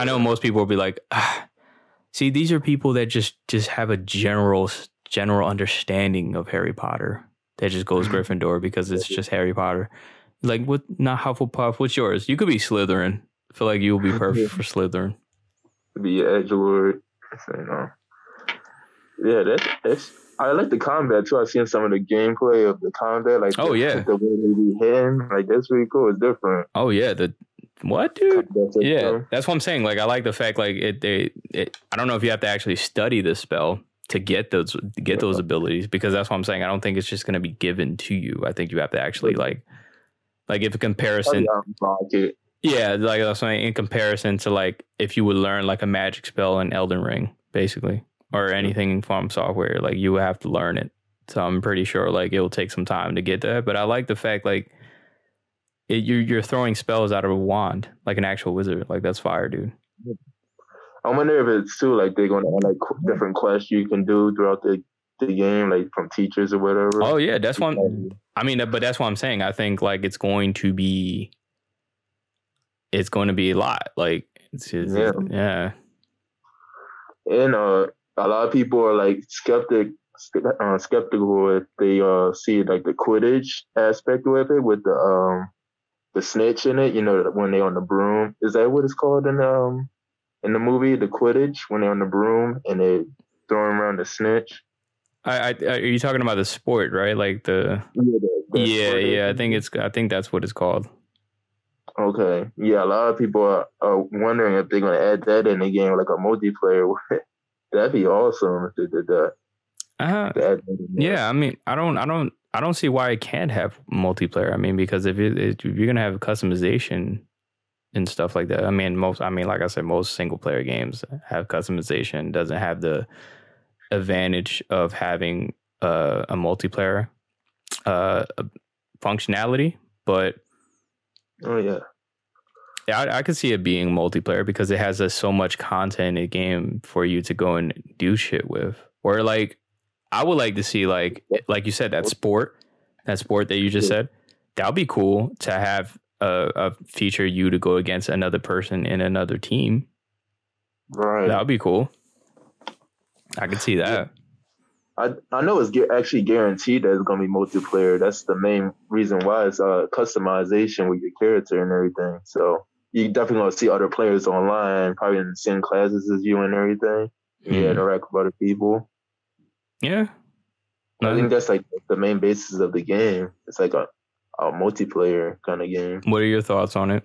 I know most people will be like, see, these are people that just have a general understanding of Harry Potter. That just goes Gryffindor because it's just Harry Potter. Like, what? Not Hufflepuff. What's yours? You could be Slytherin. I feel like you will be perfect for Slytherin. Be Edgelord. Yeah, that's. I like the combat too. I've seen some of the gameplay of the combat. Like, oh yeah, the way they hit him. Like, that's really cool. It's different. Oh yeah, what, dude? Yeah, that's what I'm saying. Like, I like the fact, like, I don't know if you have to actually study the spell to get those abilities, because that's what I'm saying. I don't think it's just going to be given to you. I think you have to actually like if a comparison. Yeah, like I was saying, in comparison to like if you would learn like a magic spell in Elden Ring, basically, or anything from software, like you would have to learn it. So I'm pretty sure like it will take some time to get that. But I like the fact like. You're throwing spells out of a wand, like an actual wizard. Like, that's fire, dude. I wonder if it's too, like, they're going to like different quests you can do throughout the game, like from teachers or whatever. Oh yeah, that's one. I mean, but that's what I'm saying. I think like it's going to be a lot. Like it's yeah. And a lot of people are like skeptical if they see like the Quidditch aspect with it, with the snitch in it, you know, when they on the broom. Is that what it's called in the movie, the Quidditch, when they're on the broom and they throwing around the snitch? Are you talking about the sport, right? Like the sport. I think that's what it's called. Okay, yeah, a lot of people are wondering if they're gonna add that in the game, like a multiplayer. That'd be awesome if they did that. Yeah, I mean, I don't see why it can't have multiplayer. I mean, because if you're gonna have customization and stuff like that, I mean, like I said, most single player games have customization. Doesn't have the advantage of having a multiplayer functionality. But I could see it being multiplayer because it has so much content in a game for you to go and do shit with, or like. I would like to see, like you said, that sport that you just said. That would be cool to have a feature you to go against another person in another team. Right. That would be cool. I could see that. I know it's actually guaranteed that it's going to be multiplayer. That's the main reason why it's customization with your character and everything. So you definitely going to see other players online, probably in the same classes as you and everything. Mm-hmm. You interact with other people. Yeah, I think that's like the main basis of the game. It's like a multiplayer kind of game. What are your thoughts on it?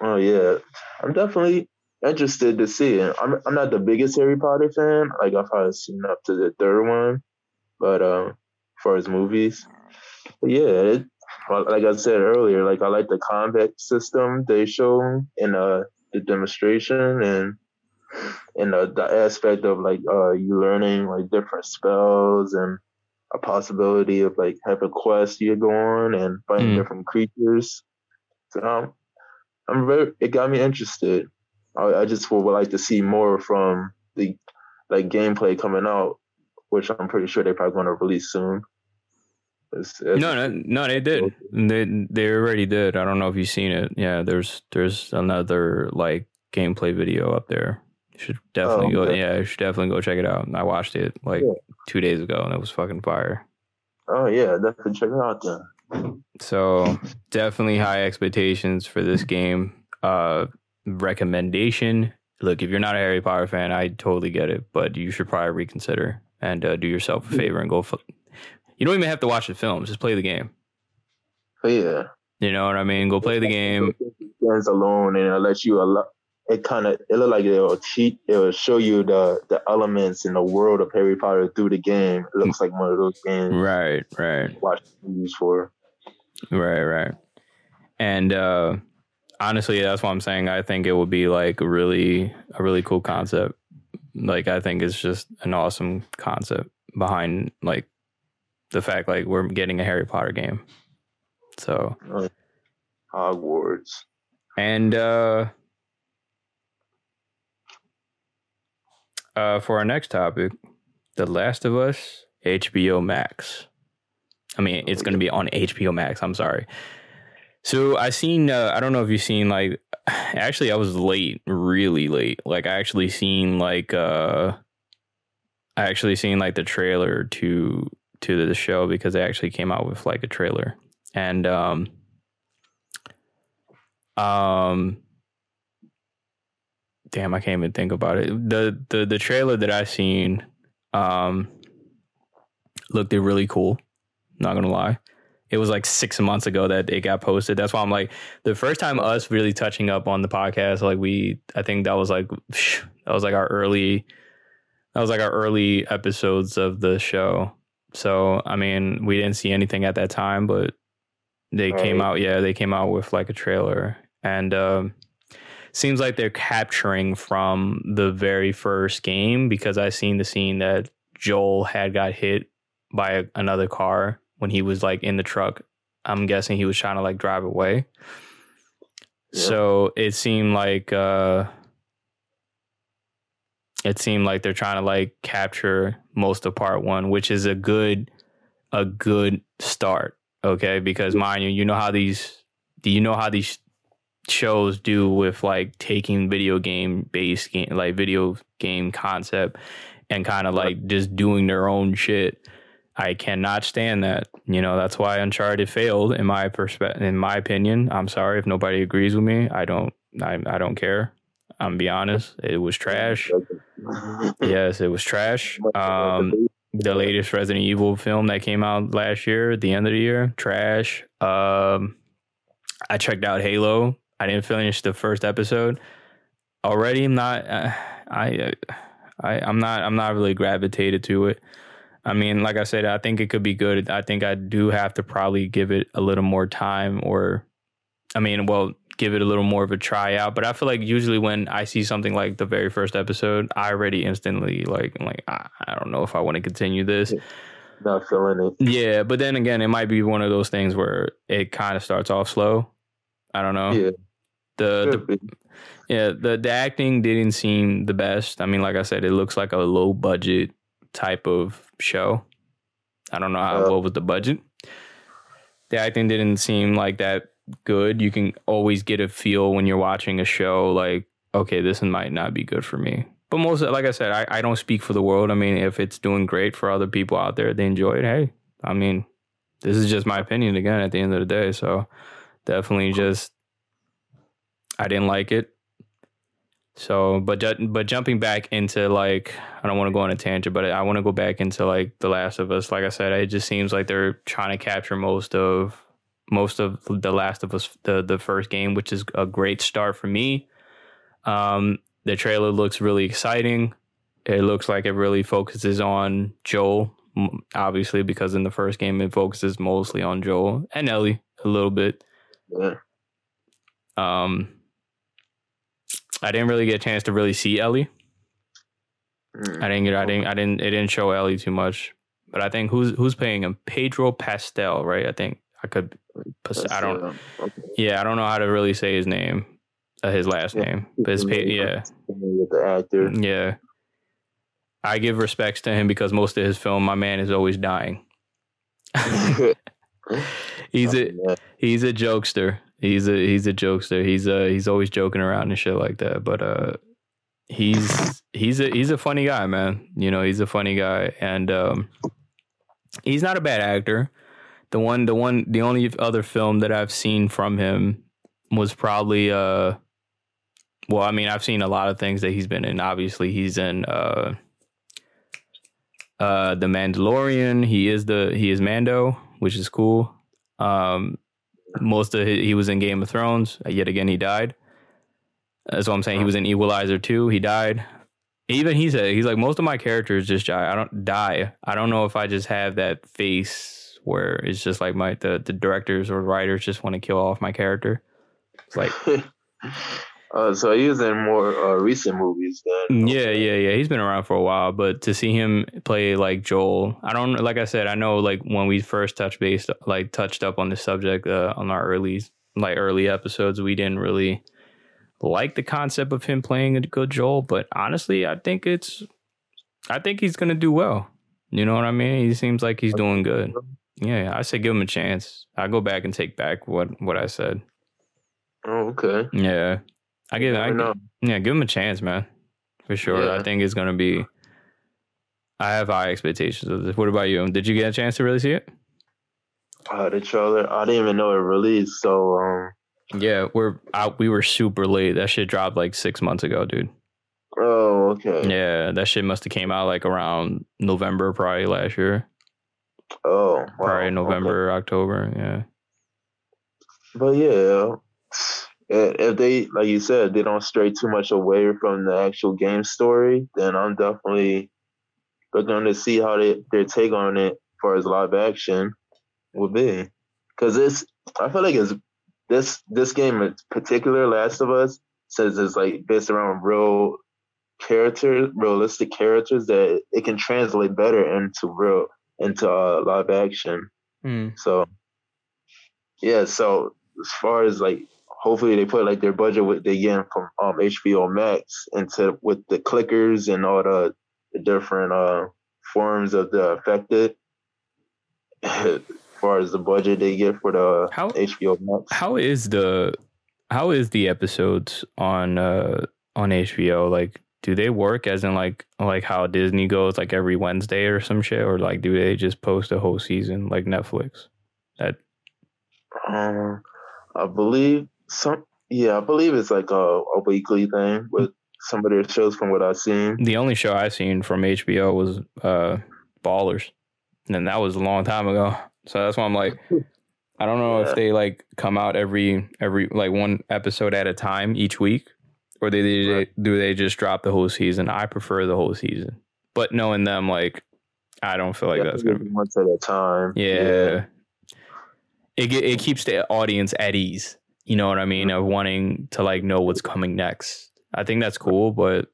Oh yeah, I'm definitely interested to see it. I'm not the biggest Harry Potter fan. Like, I've probably seen up to the third one, but as far as movies, but yeah, like I said earlier, like I like the combat system they show in the demonstration, and the aspect of like you learning like different spells and a possibility of like type of quest you go on and fighting different creatures. So it got me interested. I just would like to see more from the like gameplay coming out, which I'm pretty sure they're probably going to release soon. No, they did. They already did. I don't know if you've seen it. Yeah, there's another like gameplay video up there. You should definitely go. Yeah, you should definitely go check it out. I watched it 2 days ago, and it was fucking fire. Oh yeah, definitely check it out then. So definitely high expectations for this game. Recommendation. Look, if you're not a Harry Potter fan, I totally get it, but you should probably reconsider and do yourself a favor and go. You don't even have to watch the film; just play the game. Yeah, you know what I mean. Go play the game. Stands alone, and it'll let you. It look like it'll cheat. It'll show you the elements in the world of Harry Potter through the game. It looks like one of those games. Right. Watch movies for. Right, and. Honestly, that's what I'm saying. I think it would be like a really cool concept. Like, I think it's just an awesome concept behind like the fact like we're getting a Harry Potter game. So Hogwarts. And for our next topic, The Last of Us, HBO Max. I mean, it's going to be on HBO Max. I'm sorry. So I seen, I don't know if you've seen, like, actually I was late, really late. Like I actually seen the trailer to the show because they actually came out with like a trailer. And, damn, I can't even think about it. The trailer that I seen, looked really cool. Not going to lie. It was like 6 months ago that it got posted. That's why I'm like, the first time us really touching up on the podcast, like I think that was like our early episodes of the show. So, I mean, we didn't see anything at that time, but they came out with like a trailer. And seems like they're capturing from the very first game, because I seen the scene that Joel had got hit by another car. When he was like in the truck, I'm guessing he was trying to like drive away. Yeah. So it seemed like they're trying to like capture most of part one, which is a good start. Okay, because mind you, you know how these shows do with like taking video game concept and kind of like just doing their own shit. I cannot stand that. You know, that's why Uncharted failed in my opinion. I'm sorry if nobody agrees with me. I don't care. I'm be honest. It was trash. Yes, it was trash. The latest Resident Evil film that came out last year, at the end of the year, trash. I checked out Halo. I didn't finish the first episode. Already I'm not I'm not really gravitated to it. I mean, like I said, I think it could be good. I think I do have to probably give it a little more time give it a little more of a tryout. But I feel like usually when I see something like the very first episode, I already instantly I don't know if I want to continue this. Not feeling it. Yeah. But then again, it might be one of those things where it kind of starts off slow. I don't know. Yeah. The acting didn't seem the best. I mean, like I said, it looks like a low budget type of show. I don't know what was the budget. The acting didn't seem like that good. You can always get a feel when you're watching a show like, okay, this might not be good for me. But most, like I said, I don't speak for the world. I mean, if it's doing great for other people out there, they enjoy it. Hey, I mean, this is just my opinion again at the end of the day. So definitely just, I didn't like it. So, but jumping back into like, I don't want to go on a tangent, but I want to go back into like The Last of Us. Like I said, it just seems like they're trying to capture most of The Last of Us, the first game, which is a great start for me. The trailer looks really exciting. It looks like it really focuses on Joel obviously, because in the first game it focuses mostly on Joel and Ellie a little bit. Yeah. I didn't really get a chance to really see Ellie. It didn't show Ellie too much. But I think who's playing him? Pedro Pascal, right? I think I could. I don't. Yeah, I don't know how to really say his name, his last name. But his yeah. I give respects to him because most of his film, my man is always dying. He's a jokester. He's a jokester. He's always joking around and shit like that. But he's a funny guy, man. You know, he's a funny guy, and he's not a bad actor. The only other film that I've seen from him was probably well, I mean, I've seen a lot of things that he's been in. Obviously, he's in The Mandalorian. He is Mando, which is cool. He was in Game of Thrones. Yet again, he died. That's what I'm saying. He was in Equalizer 2. He died. Even he said, he's like, most of my characters just die. I don't die. I don't know if I just have that face where it's just like the directors or writers just want to kill off my character. It's like, so he was in more recent movies. Yeah. He's been around for a while, but to see him play like Joel, like I said, I know like when we first touched up on this subject on our early episodes, we didn't really like the concept of him playing a good Joel, but honestly, I think he's gonna do well. You know what I mean? He seems like he's doing good. Yeah, I say give him a chance. I go back and take back what I said. Oh, okay. Yeah, give him a chance, man, for sure. Yeah. I think it's gonna be. I have high expectations of this. What about you? Did you get a chance to really see it? The trailer. I didn't even know it released. So. Yeah, we were super late. That shit dropped like 6 months ago, dude. Oh, okay. Yeah, that shit must have came out like around November, probably last year. Oh, wow. Probably November, okay. October, yeah. But yeah, if they, like you said, they don't stray too much away from the actual game story, then I'm definitely looking to see how their take on it, as far as live action, will be. Because I feel like it's. This game in particular, Last of Us, says it's like based around realistic characters that it can translate better into live action. Mm. So, yeah. So as far as like, hopefully they put like their budget with they get from HBO Max into with the clickers and all the different forms of the affected. As far as the budget they get for the HBO Max. How is the episodes on HBO? Like, do they work as in like how Disney goes like every Wednesday or some shit, or like do they just post a whole season like Netflix? That I believe it's like a weekly thing with some of their shows from what I've seen. The only show I've seen from HBO was Ballers, and that was a long time ago. So that's why I'm like, I don't know if they like come out every like one episode at a time each week, or do they just drop the whole season? I prefer the whole season, but knowing them, like, I don't feel like that's gonna be once at a time. Yeah. It keeps the audience at ease. You know what I mean? Of wanting to like know what's coming next. I think that's cool, but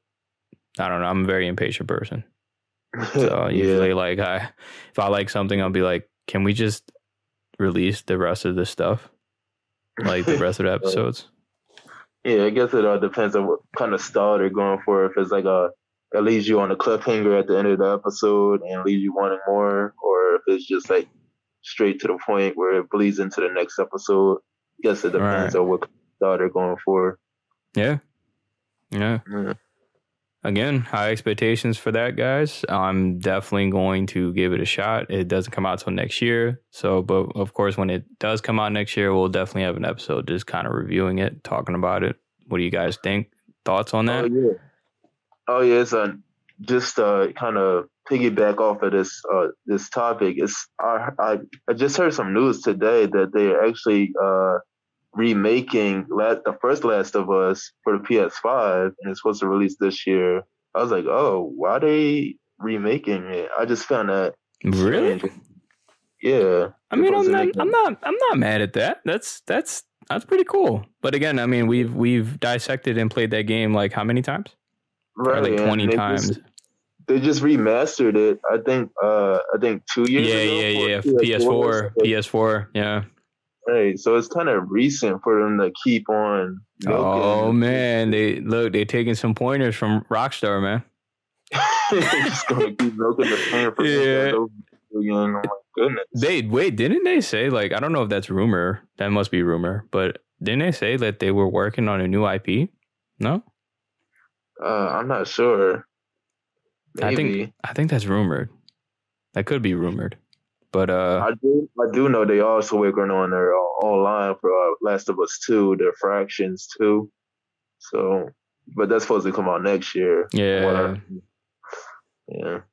I don't know. I'm a very impatient person, so usually like if I like something, I'll be like, can we just release the rest of this stuff? Like the rest of the episodes? Yeah, I guess it all depends on what kind of style they're going for. If it's like it leaves you on a cliffhanger at the end of the episode and leaves you wanting more, or if it's just like straight to the point where it bleeds into the next episode. I guess it depends on what kind of style they're going for. Yeah. Again, high expectations for that, guys. I'm definitely going to give it a shot. It doesn't come out till next year. So, but of course, when it does come out next year, we'll definitely have an episode just kind of reviewing it, talking about it. What do you guys think? Thoughts on that? Oh yeah. It's just kind of piggyback off of this topic. It's I just heard some news today that they're actually remaking the first Last of Us for the PS5, and it's supposed to release this year. I was like, oh, why are they remaking it? I just found that Really? So, yeah. I mean, I'm not mad at that. That's pretty cool. But again, I mean, we've dissected and played that game like how many times? Right, like 20 times. They just remastered it. I think 2 years ago. Yeah. PS4. Yeah. Right, so it's kind of recent for them to keep on milking. Oh man, they're taking some pointers from Rockstar, man. They're just gonna keep milking the plan for over again. Oh my goodness. Didn't they say, like, I don't know if that's rumor. That must be rumor, but didn't they say that they were working on a new IP? No? I'm not sure. Maybe. I think that's rumored. That could be rumored. But I do know they also working on their online for Last of Us 2, their Fractions 2. So, but that's supposed to come out next year. Yeah. No.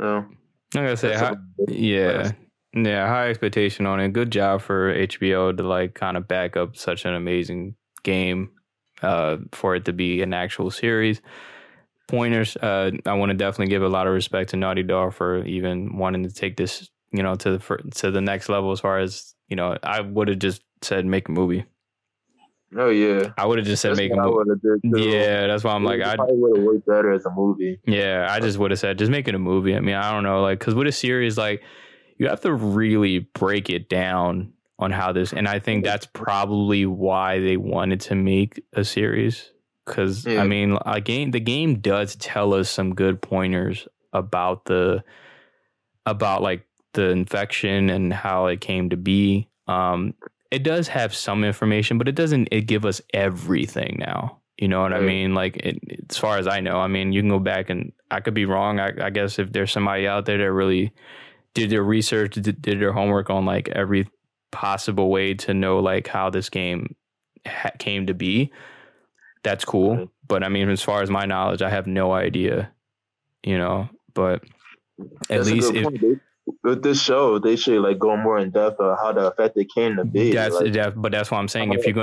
I gotta say, high expectation on it. Good job for HBO to like kind of back up such an amazing game, for it to be an actual series. Pointers. I want to definitely give a lot of respect to Naughty Dog for even wanting to take this, you know, to the next level. As far as, you know, I would have just said make a movie. Oh yeah, I would have just said that's make a movie. Yeah, that's why I'm like, I probably would have worked better as a movie. Yeah, I just would have said just make it a movie. I mean, I don't know, like, because with a series, like, you have to really break it down on how this, and I think that's probably why they wanted to make a series. Because I mean, the game does tell us some good pointers about the infection and how it came to be. It does have some information, but it doesn't give us everything now. You know what I mean? Like, as far as I know, I mean, you can go back, and I could be wrong. I guess if there's somebody out there that really did their research, did their homework on like every possible way to know like how this game came to be, that's cool. Right. But I mean, as far as my knowledge, I have no idea, you know, but at least if... With this show, they should like go more in depth on how the effect it came to be. But that's what I'm saying. If you're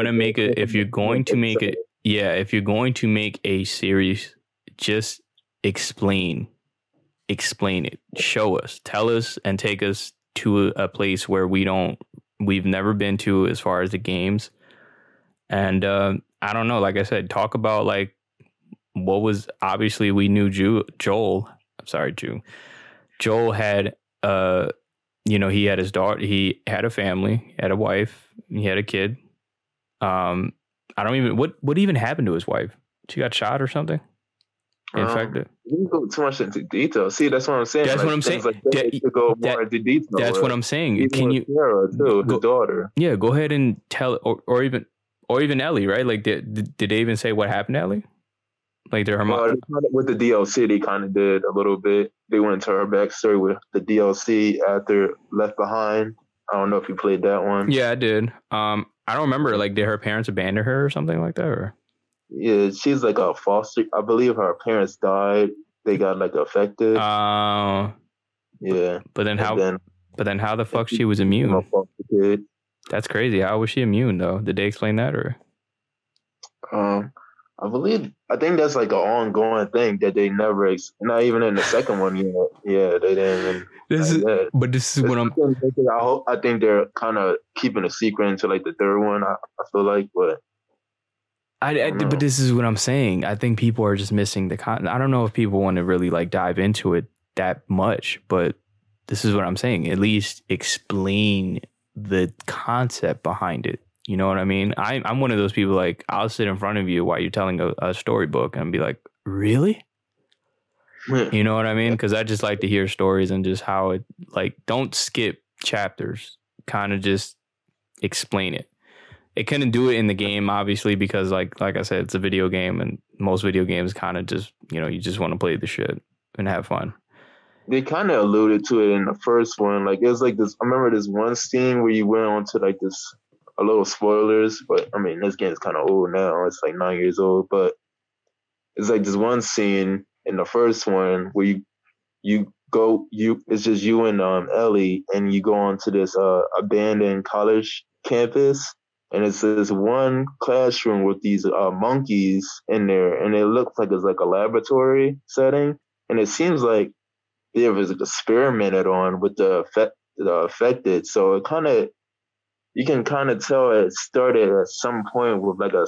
going to make a series, just explain it, show us, tell us, and take us to a place where we've never been to as far as the games. And I don't know, like I said, talk about like what was obviously we knew Joel had. You know, he had his daughter, he had a family, had a wife, he had a kid. I don't even, what even happened to his wife? She got shot or something? Infected? We didn't go too much into detail. See, that's what I'm saying. That's like, what I'm saying. Like go more into detail. That's what I'm saying. Even can you, Sarah too, his daughter. Yeah, go ahead and tell, or even Ellie, right? Like, did they even say what happened to Ellie? Like, they're her mom. With the DLC, they kind of did a little bit. They went into her backstory with the DLC after Left Behind. I don't know if you played that one. Yeah, I did. I don't remember. Like, did her parents abandon her or something like that? Or? Yeah, she's like a foster. I believe her parents died. They got like affected. Yeah. But then how the fuck she was immune? Kid. That's crazy. How was she immune though? Did they explain that or? I think that's like an ongoing thing that they never, not even in the second one yet. Yeah, they didn't. I think they're kind of keeping a secret into like the third one. I feel like, but this is what I'm saying. I think people are just missing the content. I don't know if people want to really like dive into it that much, but this is what I'm saying. At least explain the concept behind it. You know what I mean? I'm one of those people, like, I'll sit in front of you while you're telling a storybook and be like, really? Yeah. You know what I mean? Because I just like to hear stories and just how it, like, don't skip chapters. Kind of just explain it. It couldn't do it in the game, obviously, because, like I said, it's a video game, and most video games kind of just, you know, you just want to play the shit and have fun. They kind of alluded to it in the first one. Like, it was like this, I remember this one scene where you went on to, like, this... A little spoilers, but I mean, this game is kind of old now. It's like 9 years old, but it's like this one scene in the first one where you go, it's just you and Ellie, and you go onto this abandoned college campus, and it's this one classroom with these monkeys in there, and it looks like it's like a laboratory setting, and it seems like it was experimented on with the affected. So it kind of, you can kind of tell it started at some point with like a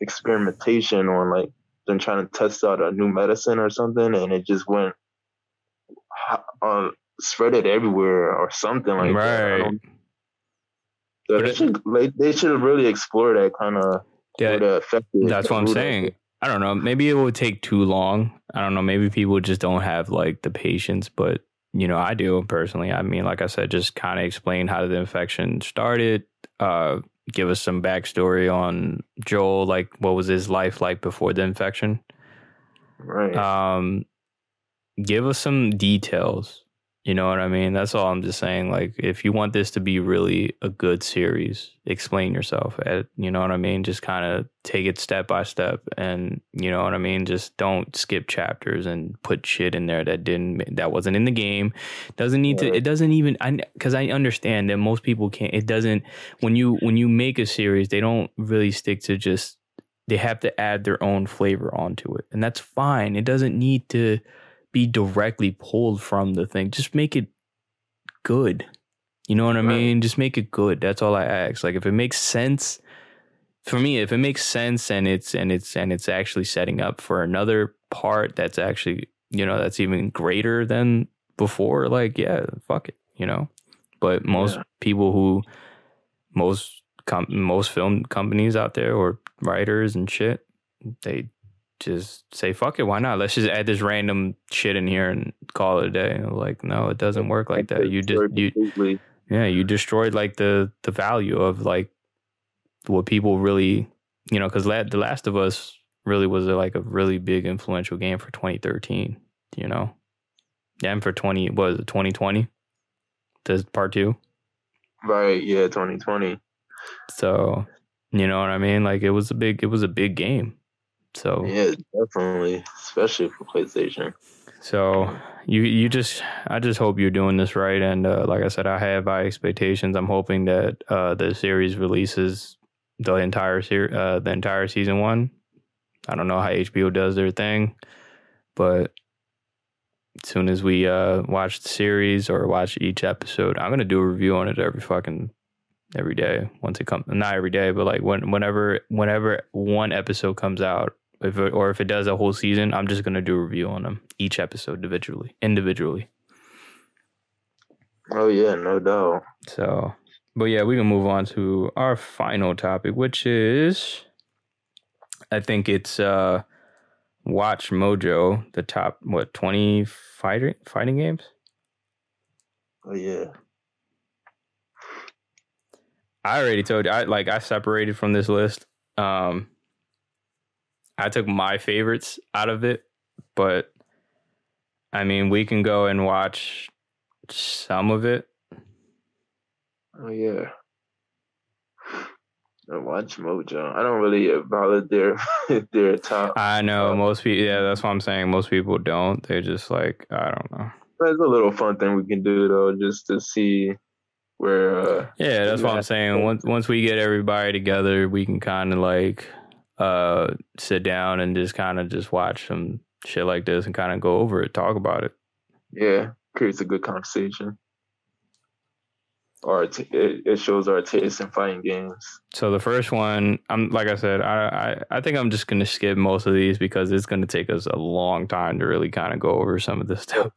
experimentation on like them trying to test out a new medicine or something, and it just went spread it everywhere or something like that. Right. So they should have really explored that kind of. Yeah, that's what I'm saying. I don't know. Maybe it would take too long. I don't know. Maybe people just don't have like the patience, but you know, I do personally. I mean, like I said, just kind of explain how the infection started. Give us some backstory on Joel. Like, what was his life like before the infection? Right. Give us some details. You know what I mean? That's all I'm just saying. Like, if you want this to be really a good series, explain yourself. You know what I mean? Just kind of take it step by step, and you know what I mean? Just don't skip chapters and put shit in there that wasn't in the game. Doesn't need to. It doesn't even. Because I understand that most people can't. It doesn't. When you make a series, they don't really stick to just. They have to add their own flavor onto it, and that's fine. It doesn't need to be directly pulled from the thing. Just make it good. You know what I mean? Just make it good. That's all I ask. Like, if it makes sense for me, if it makes sense and it's actually setting up for another part that's actually, you know, that's even greater than before, like, yeah, fuck it, you know. But most people who most film companies out there or writers and shit, they just say, fuck it, why not? Let's just add this random shit in here and call it a day. And like, no, it doesn't work like that. You destroyed like the value of like what people really, you know, because The Last of Us really was like a really big influential game for 2013, you know? And for 2020? This part 2? Right, yeah, 2020. So, you know what I mean? Like, it was a big game. So yeah, definitely, especially for PlayStation. So I just hope you're doing this right. And like I said, I have high expectations. I'm hoping that the series releases the entire season one. I don't know how HBO does their thing, but as soon as we watch the series or watch each episode, I'm gonna do a review on it every day once it comes. Not every day, but like whenever one episode comes out. If it does a whole season, I'm just going to do a review on them, each episode individually. Oh, yeah, no doubt. So, but yeah, we can move on to our final topic, which is, I think it's Watch Mojo, the top, 20 fighting games? Oh, yeah. I already told you, I separated from this list. I took my favorites out of it, but I mean, we can go and watch some of it. Oh yeah, Watch Mojo. I don't really bother their top. I know most people. Yeah, that's what I'm saying. Most people don't. They're just like, I don't know. There's a little fun thing we can do though, just to see where. Yeah, that's what I'm saying. Once we get everybody together, we can kind of like. Sit down and just kind of just watch some shit like this and kind of go over it, talk about it. Yeah, creates a good conversation. Or it shows our taste in fighting games. So the first one, I'm like I said, I think I'm just gonna skip most of these because it's gonna take us a long time to really kind of go over some of this stuff.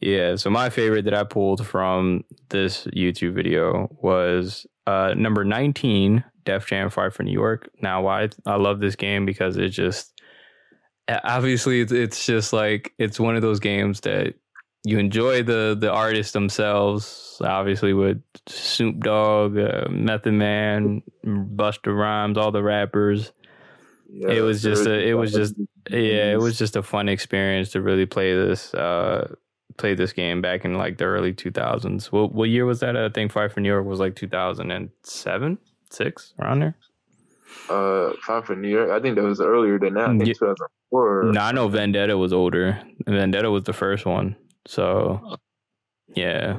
Yeah. So my favorite that I pulled from this YouTube video was number 19. Def Jam Fire for New York. Now, why I love this game because it just obviously it's just like it's one of those games that you enjoy the artists themselves. Obviously, with Snoop Dogg, Method Man, Busta Rhymes, all the rappers. Yeah, it was just a fun experience to really play this. Play this game back in like the early 2000s. What year was that? I think Fire for New York was like 2007. 6 around there. 5 for New York. I think that was earlier than that. I think 2004. No, I know Vendetta was older. Vendetta was the first one. So, yeah.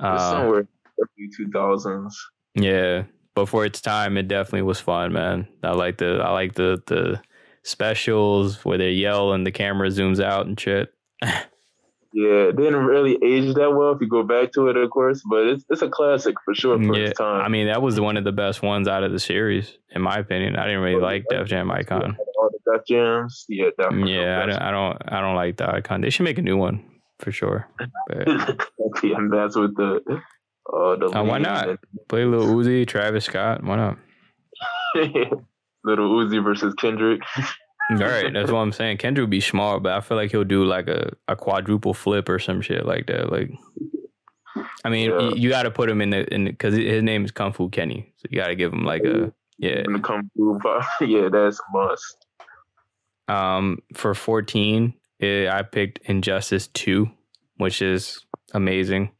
Somewhere in the 2000s. Yeah, but for its time, it definitely was fun, man. I like the specials where they yell and the camera zooms out and shit. Yeah, it didn't really age that well if you go back to it, of course, but it's a classic for sure for its time. I mean, that was one of the best ones out of the series, in my opinion. I didn't really like Def Jam Icon. All the Def Jams, yeah, definitely. Yeah, I don't like the Icon. They should make a new one for sure. But... yeah, and that's with the why not play Lil Uzi, Travis Scott? Why not? Little Uzi versus Kendrick. All right, that's what I'm saying. Kendrick would be small, but I feel like he'll do like a quadruple flip or some shit like that. Like, I mean, you got to put him in because his name is Kung Fu Kenny, so you got to give him like a in the Kung Fu, yeah, that's a must. For 14, I picked Injustice 2, which is amazing.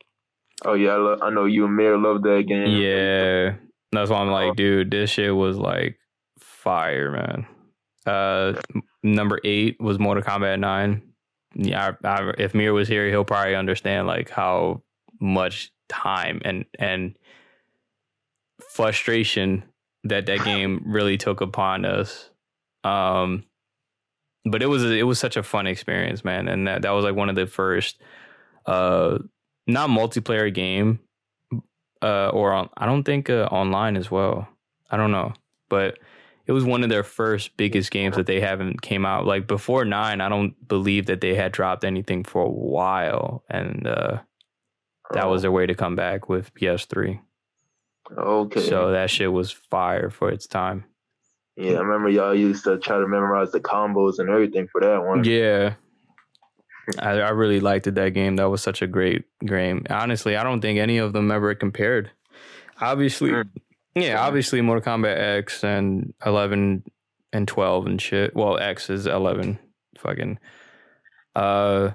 Oh yeah, I know you and Mayor love that game. Yeah, that's why I'm like, dude, this shit was like fire, man. Number 8 was Mortal Kombat 9. Yeah, if Mir was here, he'll probably understand like how much time and frustration that game really took upon us. But it was such a fun experience, man. And that was like one of the first, not multiplayer game, or on, I don't think online as well. I don't know, but. It was one of their first biggest games that they haven't came out. Like before 9, I don't believe that they had dropped anything for a while. And that was their way to come back with PS3. Okay. So that shit was fire for its time. Yeah, I remember y'all used to try to memorize the combos and everything for that one. Yeah. I really liked it, that game. That was such a great game. Honestly, I don't think any of them ever compared. Obviously... Yeah, obviously Mortal Kombat X and 11 and 12 and shit. Well, X is 11. Fucking. No,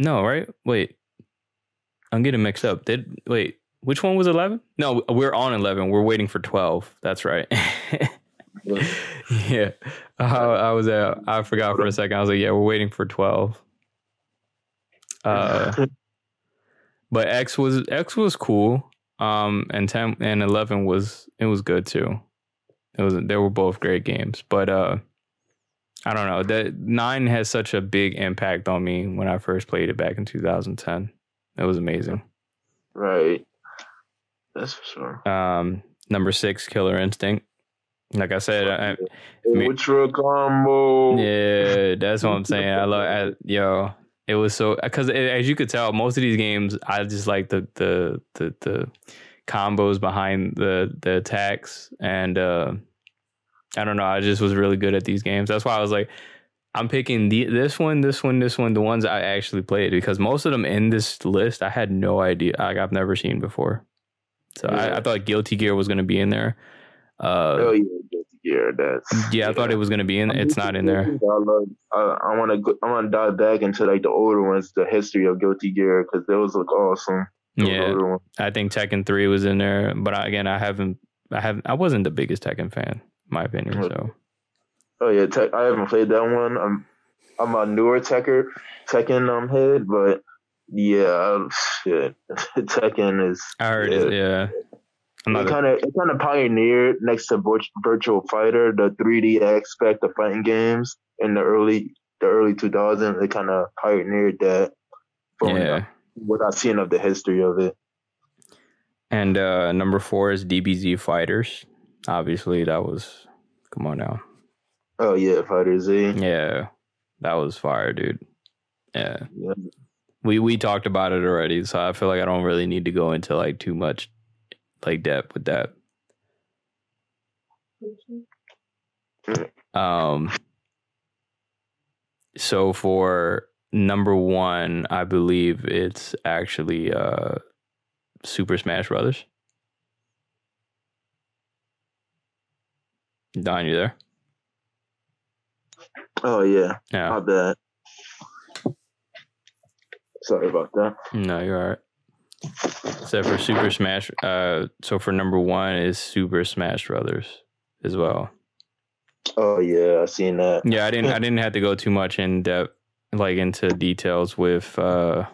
right? Wait. I'm getting mixed up. Wait, which one was 11? No, we're on 11. We're waiting for 12. That's right. Yeah. I forgot for a second. I was like, yeah, we're waiting for 12. But X was cool. And 10 and 11 was good too. They were both great games, but I don't know, that 9 has such a big impact on me when I first played it back in 2010. It was amazing. Right. That's for sure. Number 6, Killer Instinct. Like I said, what's your combo? Yeah, that's what I'm saying. It was so, because as you could tell, most of these games, I just like the combos behind the attacks, and I don't know, I just was really good at these games. That's why I was like, I'm picking this one, the ones I actually played, because most of them in this list, I had no idea, like I've never seen before. So yeah. I thought Guilty Gear was going to be in there. Guilty Gear, I thought it was gonna be in. It's not in there. I want to dive back into like the older ones, the history of Guilty Gear, because those look awesome. Yeah, I think Tekken 3 was in there, but I wasn't the biggest Tekken fan, in my opinion. So. Oh yeah, I haven't played that one. I'm a newer Tekken head, but yeah, shit, Tekken is. I heard it. Yeah. It kind of pioneered next to Virtual Fighter, the 3D aspect of fighting games in the early 2000s. It kind of pioneered that from what I've seen of the history of it. And number 4 is DBZ Fighters. Obviously, that was... Come on now. Oh, yeah, Fighter Z. Yeah, that was fire, dude. Yeah. We talked about it already, so I feel like I don't really need to go into like too much like that with that. So for number 1, I believe it's actually Super Smash Brothers. Don, you there? Oh yeah. My bad. Sorry about that. No, you're all right. So for Super Smash, for number 1 is Super Smash Brothers as well. Oh yeah, I seen that. Yeah, I didn't have to go too much in depth, like into details with DBZ,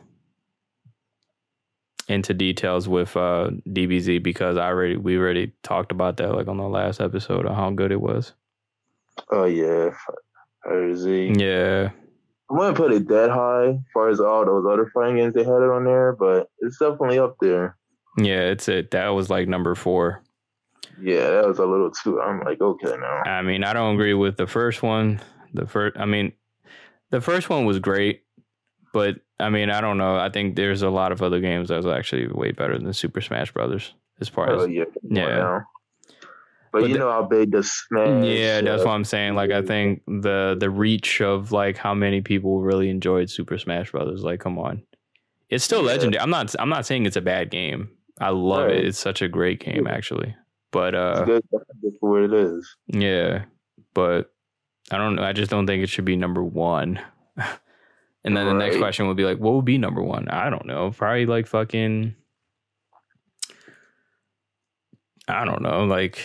because we already talked about that like on the last episode of how good it was. Oh yeah, Or Z. Yeah. I wouldn't put it that high as far as all those other fighting games they had it on there, but it's definitely up there. Yeah, it's it. That was like number 4. Yeah, that was a little too. I'm like, okay, now. I mean, I don't agree with the first one. The first one was great, but I mean, I don't know. I think there's a lot of other games that was actually way better than Super Smash Brothers as far as But you know how big the Smash. Yeah, that's what I'm saying. Like, I think the reach of like how many people really enjoyed Super Smash Brothers. Like, come on, it's still legendary. I'm not saying it's a bad game. I love it. It's such a great game, actually. But it's good for what it is. Yeah, but I don't know. I just don't think it should be number 1. And then the next question would be like, what would be number 1? I don't know. Probably like fucking. I don't know. Like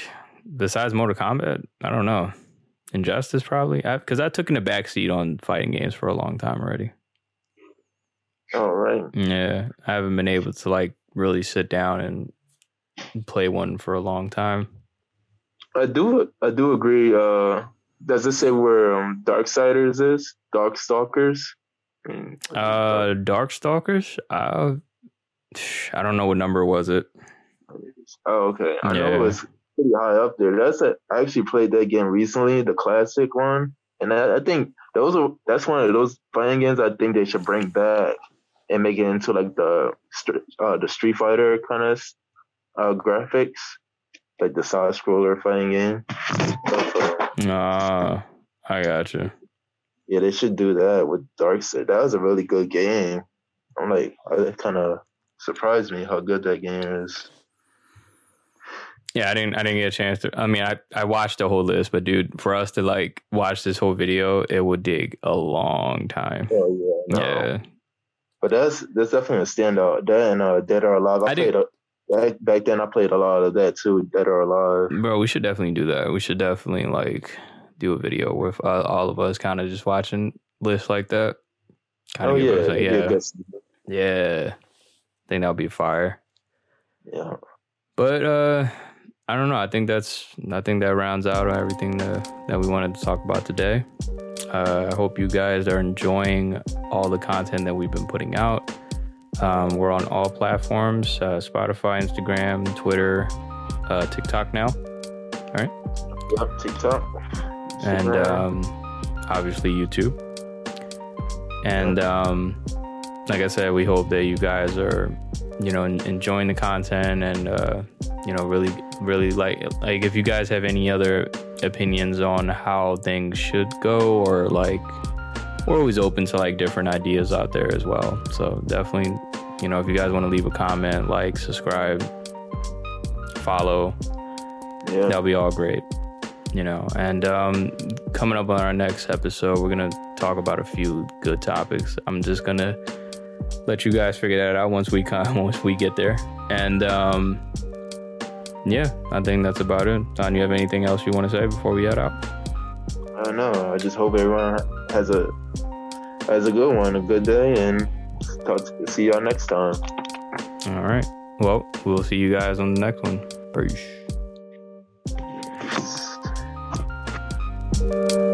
besides Mortal Kombat, I don't know. Injustice probably, because I took in a backseat on fighting games for a long time already. All right. Yeah, I haven't been able to like really sit down and play one for a long time. I do agree. Does it say where Darksiders is? Dark Stalkers? Dark Stalkers? I don't know what number was it. Oh, okay. I know it was pretty high up there. I actually played that game recently, the classic one. And I think that's one of those fighting games I think they should bring back and make it into like the Street Fighter kind of graphics, like the side scroller fighting game. I got you. Yeah, they should do that with Darkseid. That was a really good game. I'm like, it kind of surprised me how good that game is. Yeah, I didn't get a chance to. I mean, I watched the whole list, but dude, for us to like watch this whole video, it would take a long time. Oh yeah, no. Yeah. But that's definitely a standout. That and Dead or Alive. Back then, I played a lot of that too, Dead or Alive. Bro, we should definitely do that. We should definitely like do a video with all of us, kind of just watching lists like that. Yeah. I think that would be fire. Yeah, but I don't know. I think that rounds out everything that we wanted to talk about today. I hope you guys are enjoying all the content that we've been putting out. We're on all platforms, Spotify, Instagram, Twitter, TikTok now. All right. Yep, TikTok. And obviously YouTube. And like I said, we hope that you guys are, you know, enjoying the content and, you know, really, really like if you guys have any other opinions on how things should go or like. We're always open to like different ideas out there as well. So definitely, you know, if you guys want to leave a comment, like, subscribe, follow, that'll be all great, you know. And coming up on our next episode, we're going to talk about a few good topics. I'm just going to let you guys figure that out once we get there. And yeah, I think that's about it. Don, you have anything else you want to say before we head out? I don't know. I just hope everyone has a good one, a good day, and see y'all next time. All right. Well, we'll see you guys on the next one. Peace.